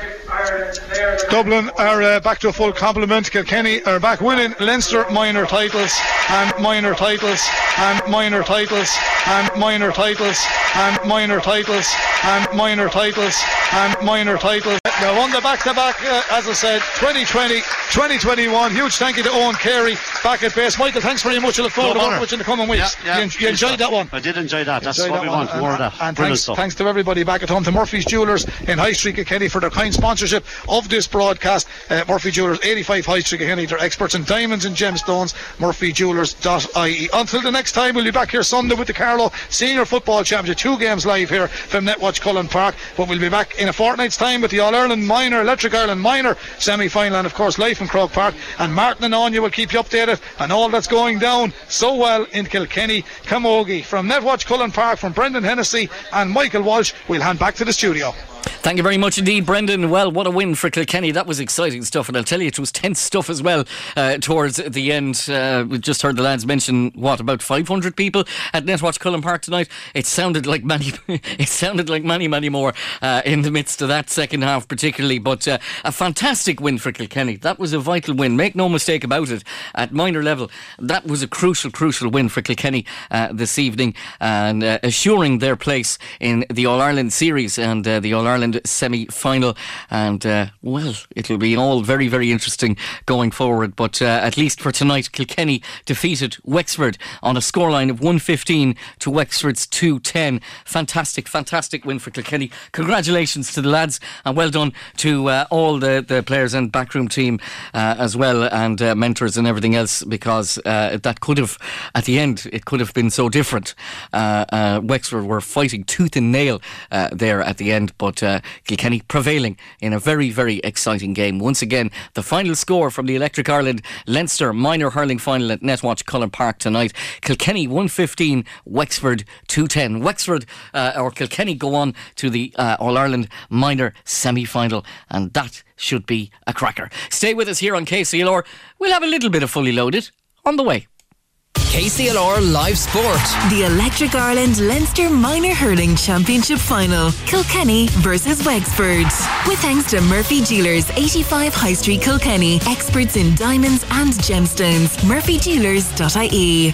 Dublin are back to a full complement. Kilkenny are back winning Leinster minor titles and minor titles and minor titles and minor titles and minor titles and minor titles and minor titles. They won the back-to-back, as I said, 2020, 2021. Huge thank you to Owen Carey back at base. Michael, thanks very much. I look forward to watching in the coming weeks. Yeah, you enjoyed that one? I did enjoy that. That's what we want. And thanks to everybody back at home, to Murphy's Jewelers in High Street Kilkenny for their kind sponsorship of this broadcast. Murphy Jewelers, 85 High Street Kilkenny. They're experts in diamonds and gemstones. MurphyJewelers.ie. Until the next time, we'll be back here Sunday with the Carlow Senior Football Championship. 2 games live here from Netwatch Cullen Park. But we'll be back in a fortnight's time with the All-Ireland minor, Electric Ireland minor semi-final, and of course live from Croke Park. And Martin and Anya will keep you updated on all that's going down so well in Kilkenny. Camogie from Netwatch Cullen Park, from Brendan Hennessy and Michael Walsh, we'll hand back to the studio. Thank you very much indeed, Brendan. Well, what a win for Kilkenny. That was exciting stuff, and I'll tell you, it was tense stuff as well towards the end. We just heard the lads mention, what, about 500 people at Netwatch Cullen Park tonight. It sounded like many, many more in the midst of that second half particularly, but a fantastic win for Kilkenny. That was a vital win, make no mistake about it. At minor level, that was a crucial win for Kilkenny this evening, and assuring their place in the All-Ireland series and the All-Ireland semi-final, and well, it'll be all very interesting going forward, but at least for tonight, Kilkenny defeated Wexford on a scoreline of 115 to Wexford's 210. Fantastic win for Kilkenny. Congratulations to the lads, and well done to all the players and backroom team as well, and mentors and everything else, because that could have, at the end, it could have been so different. Wexford were fighting tooth and nail there at the end, but Kilkenny prevailing in a very exciting game. Once again, the final score from the Electric Ireland Leinster minor hurling final at Netwatch Cullen Park tonight: Kilkenny 115, Wexford 210. Wexford or Kilkenny go on to the All-Ireland minor semi-final, and that should be a cracker. Stay with us here on KCLR. We'll have a little bit of Fully Loaded on the way. KCLR Live Sport. The Electric Ireland Leinster Minor Hurling Championship Final, Kilkenny versus Wexford. With thanks to Murphy Jewelers, 85 High Street Kilkenny, experts in diamonds and gemstones. MurphyJewelers.ie.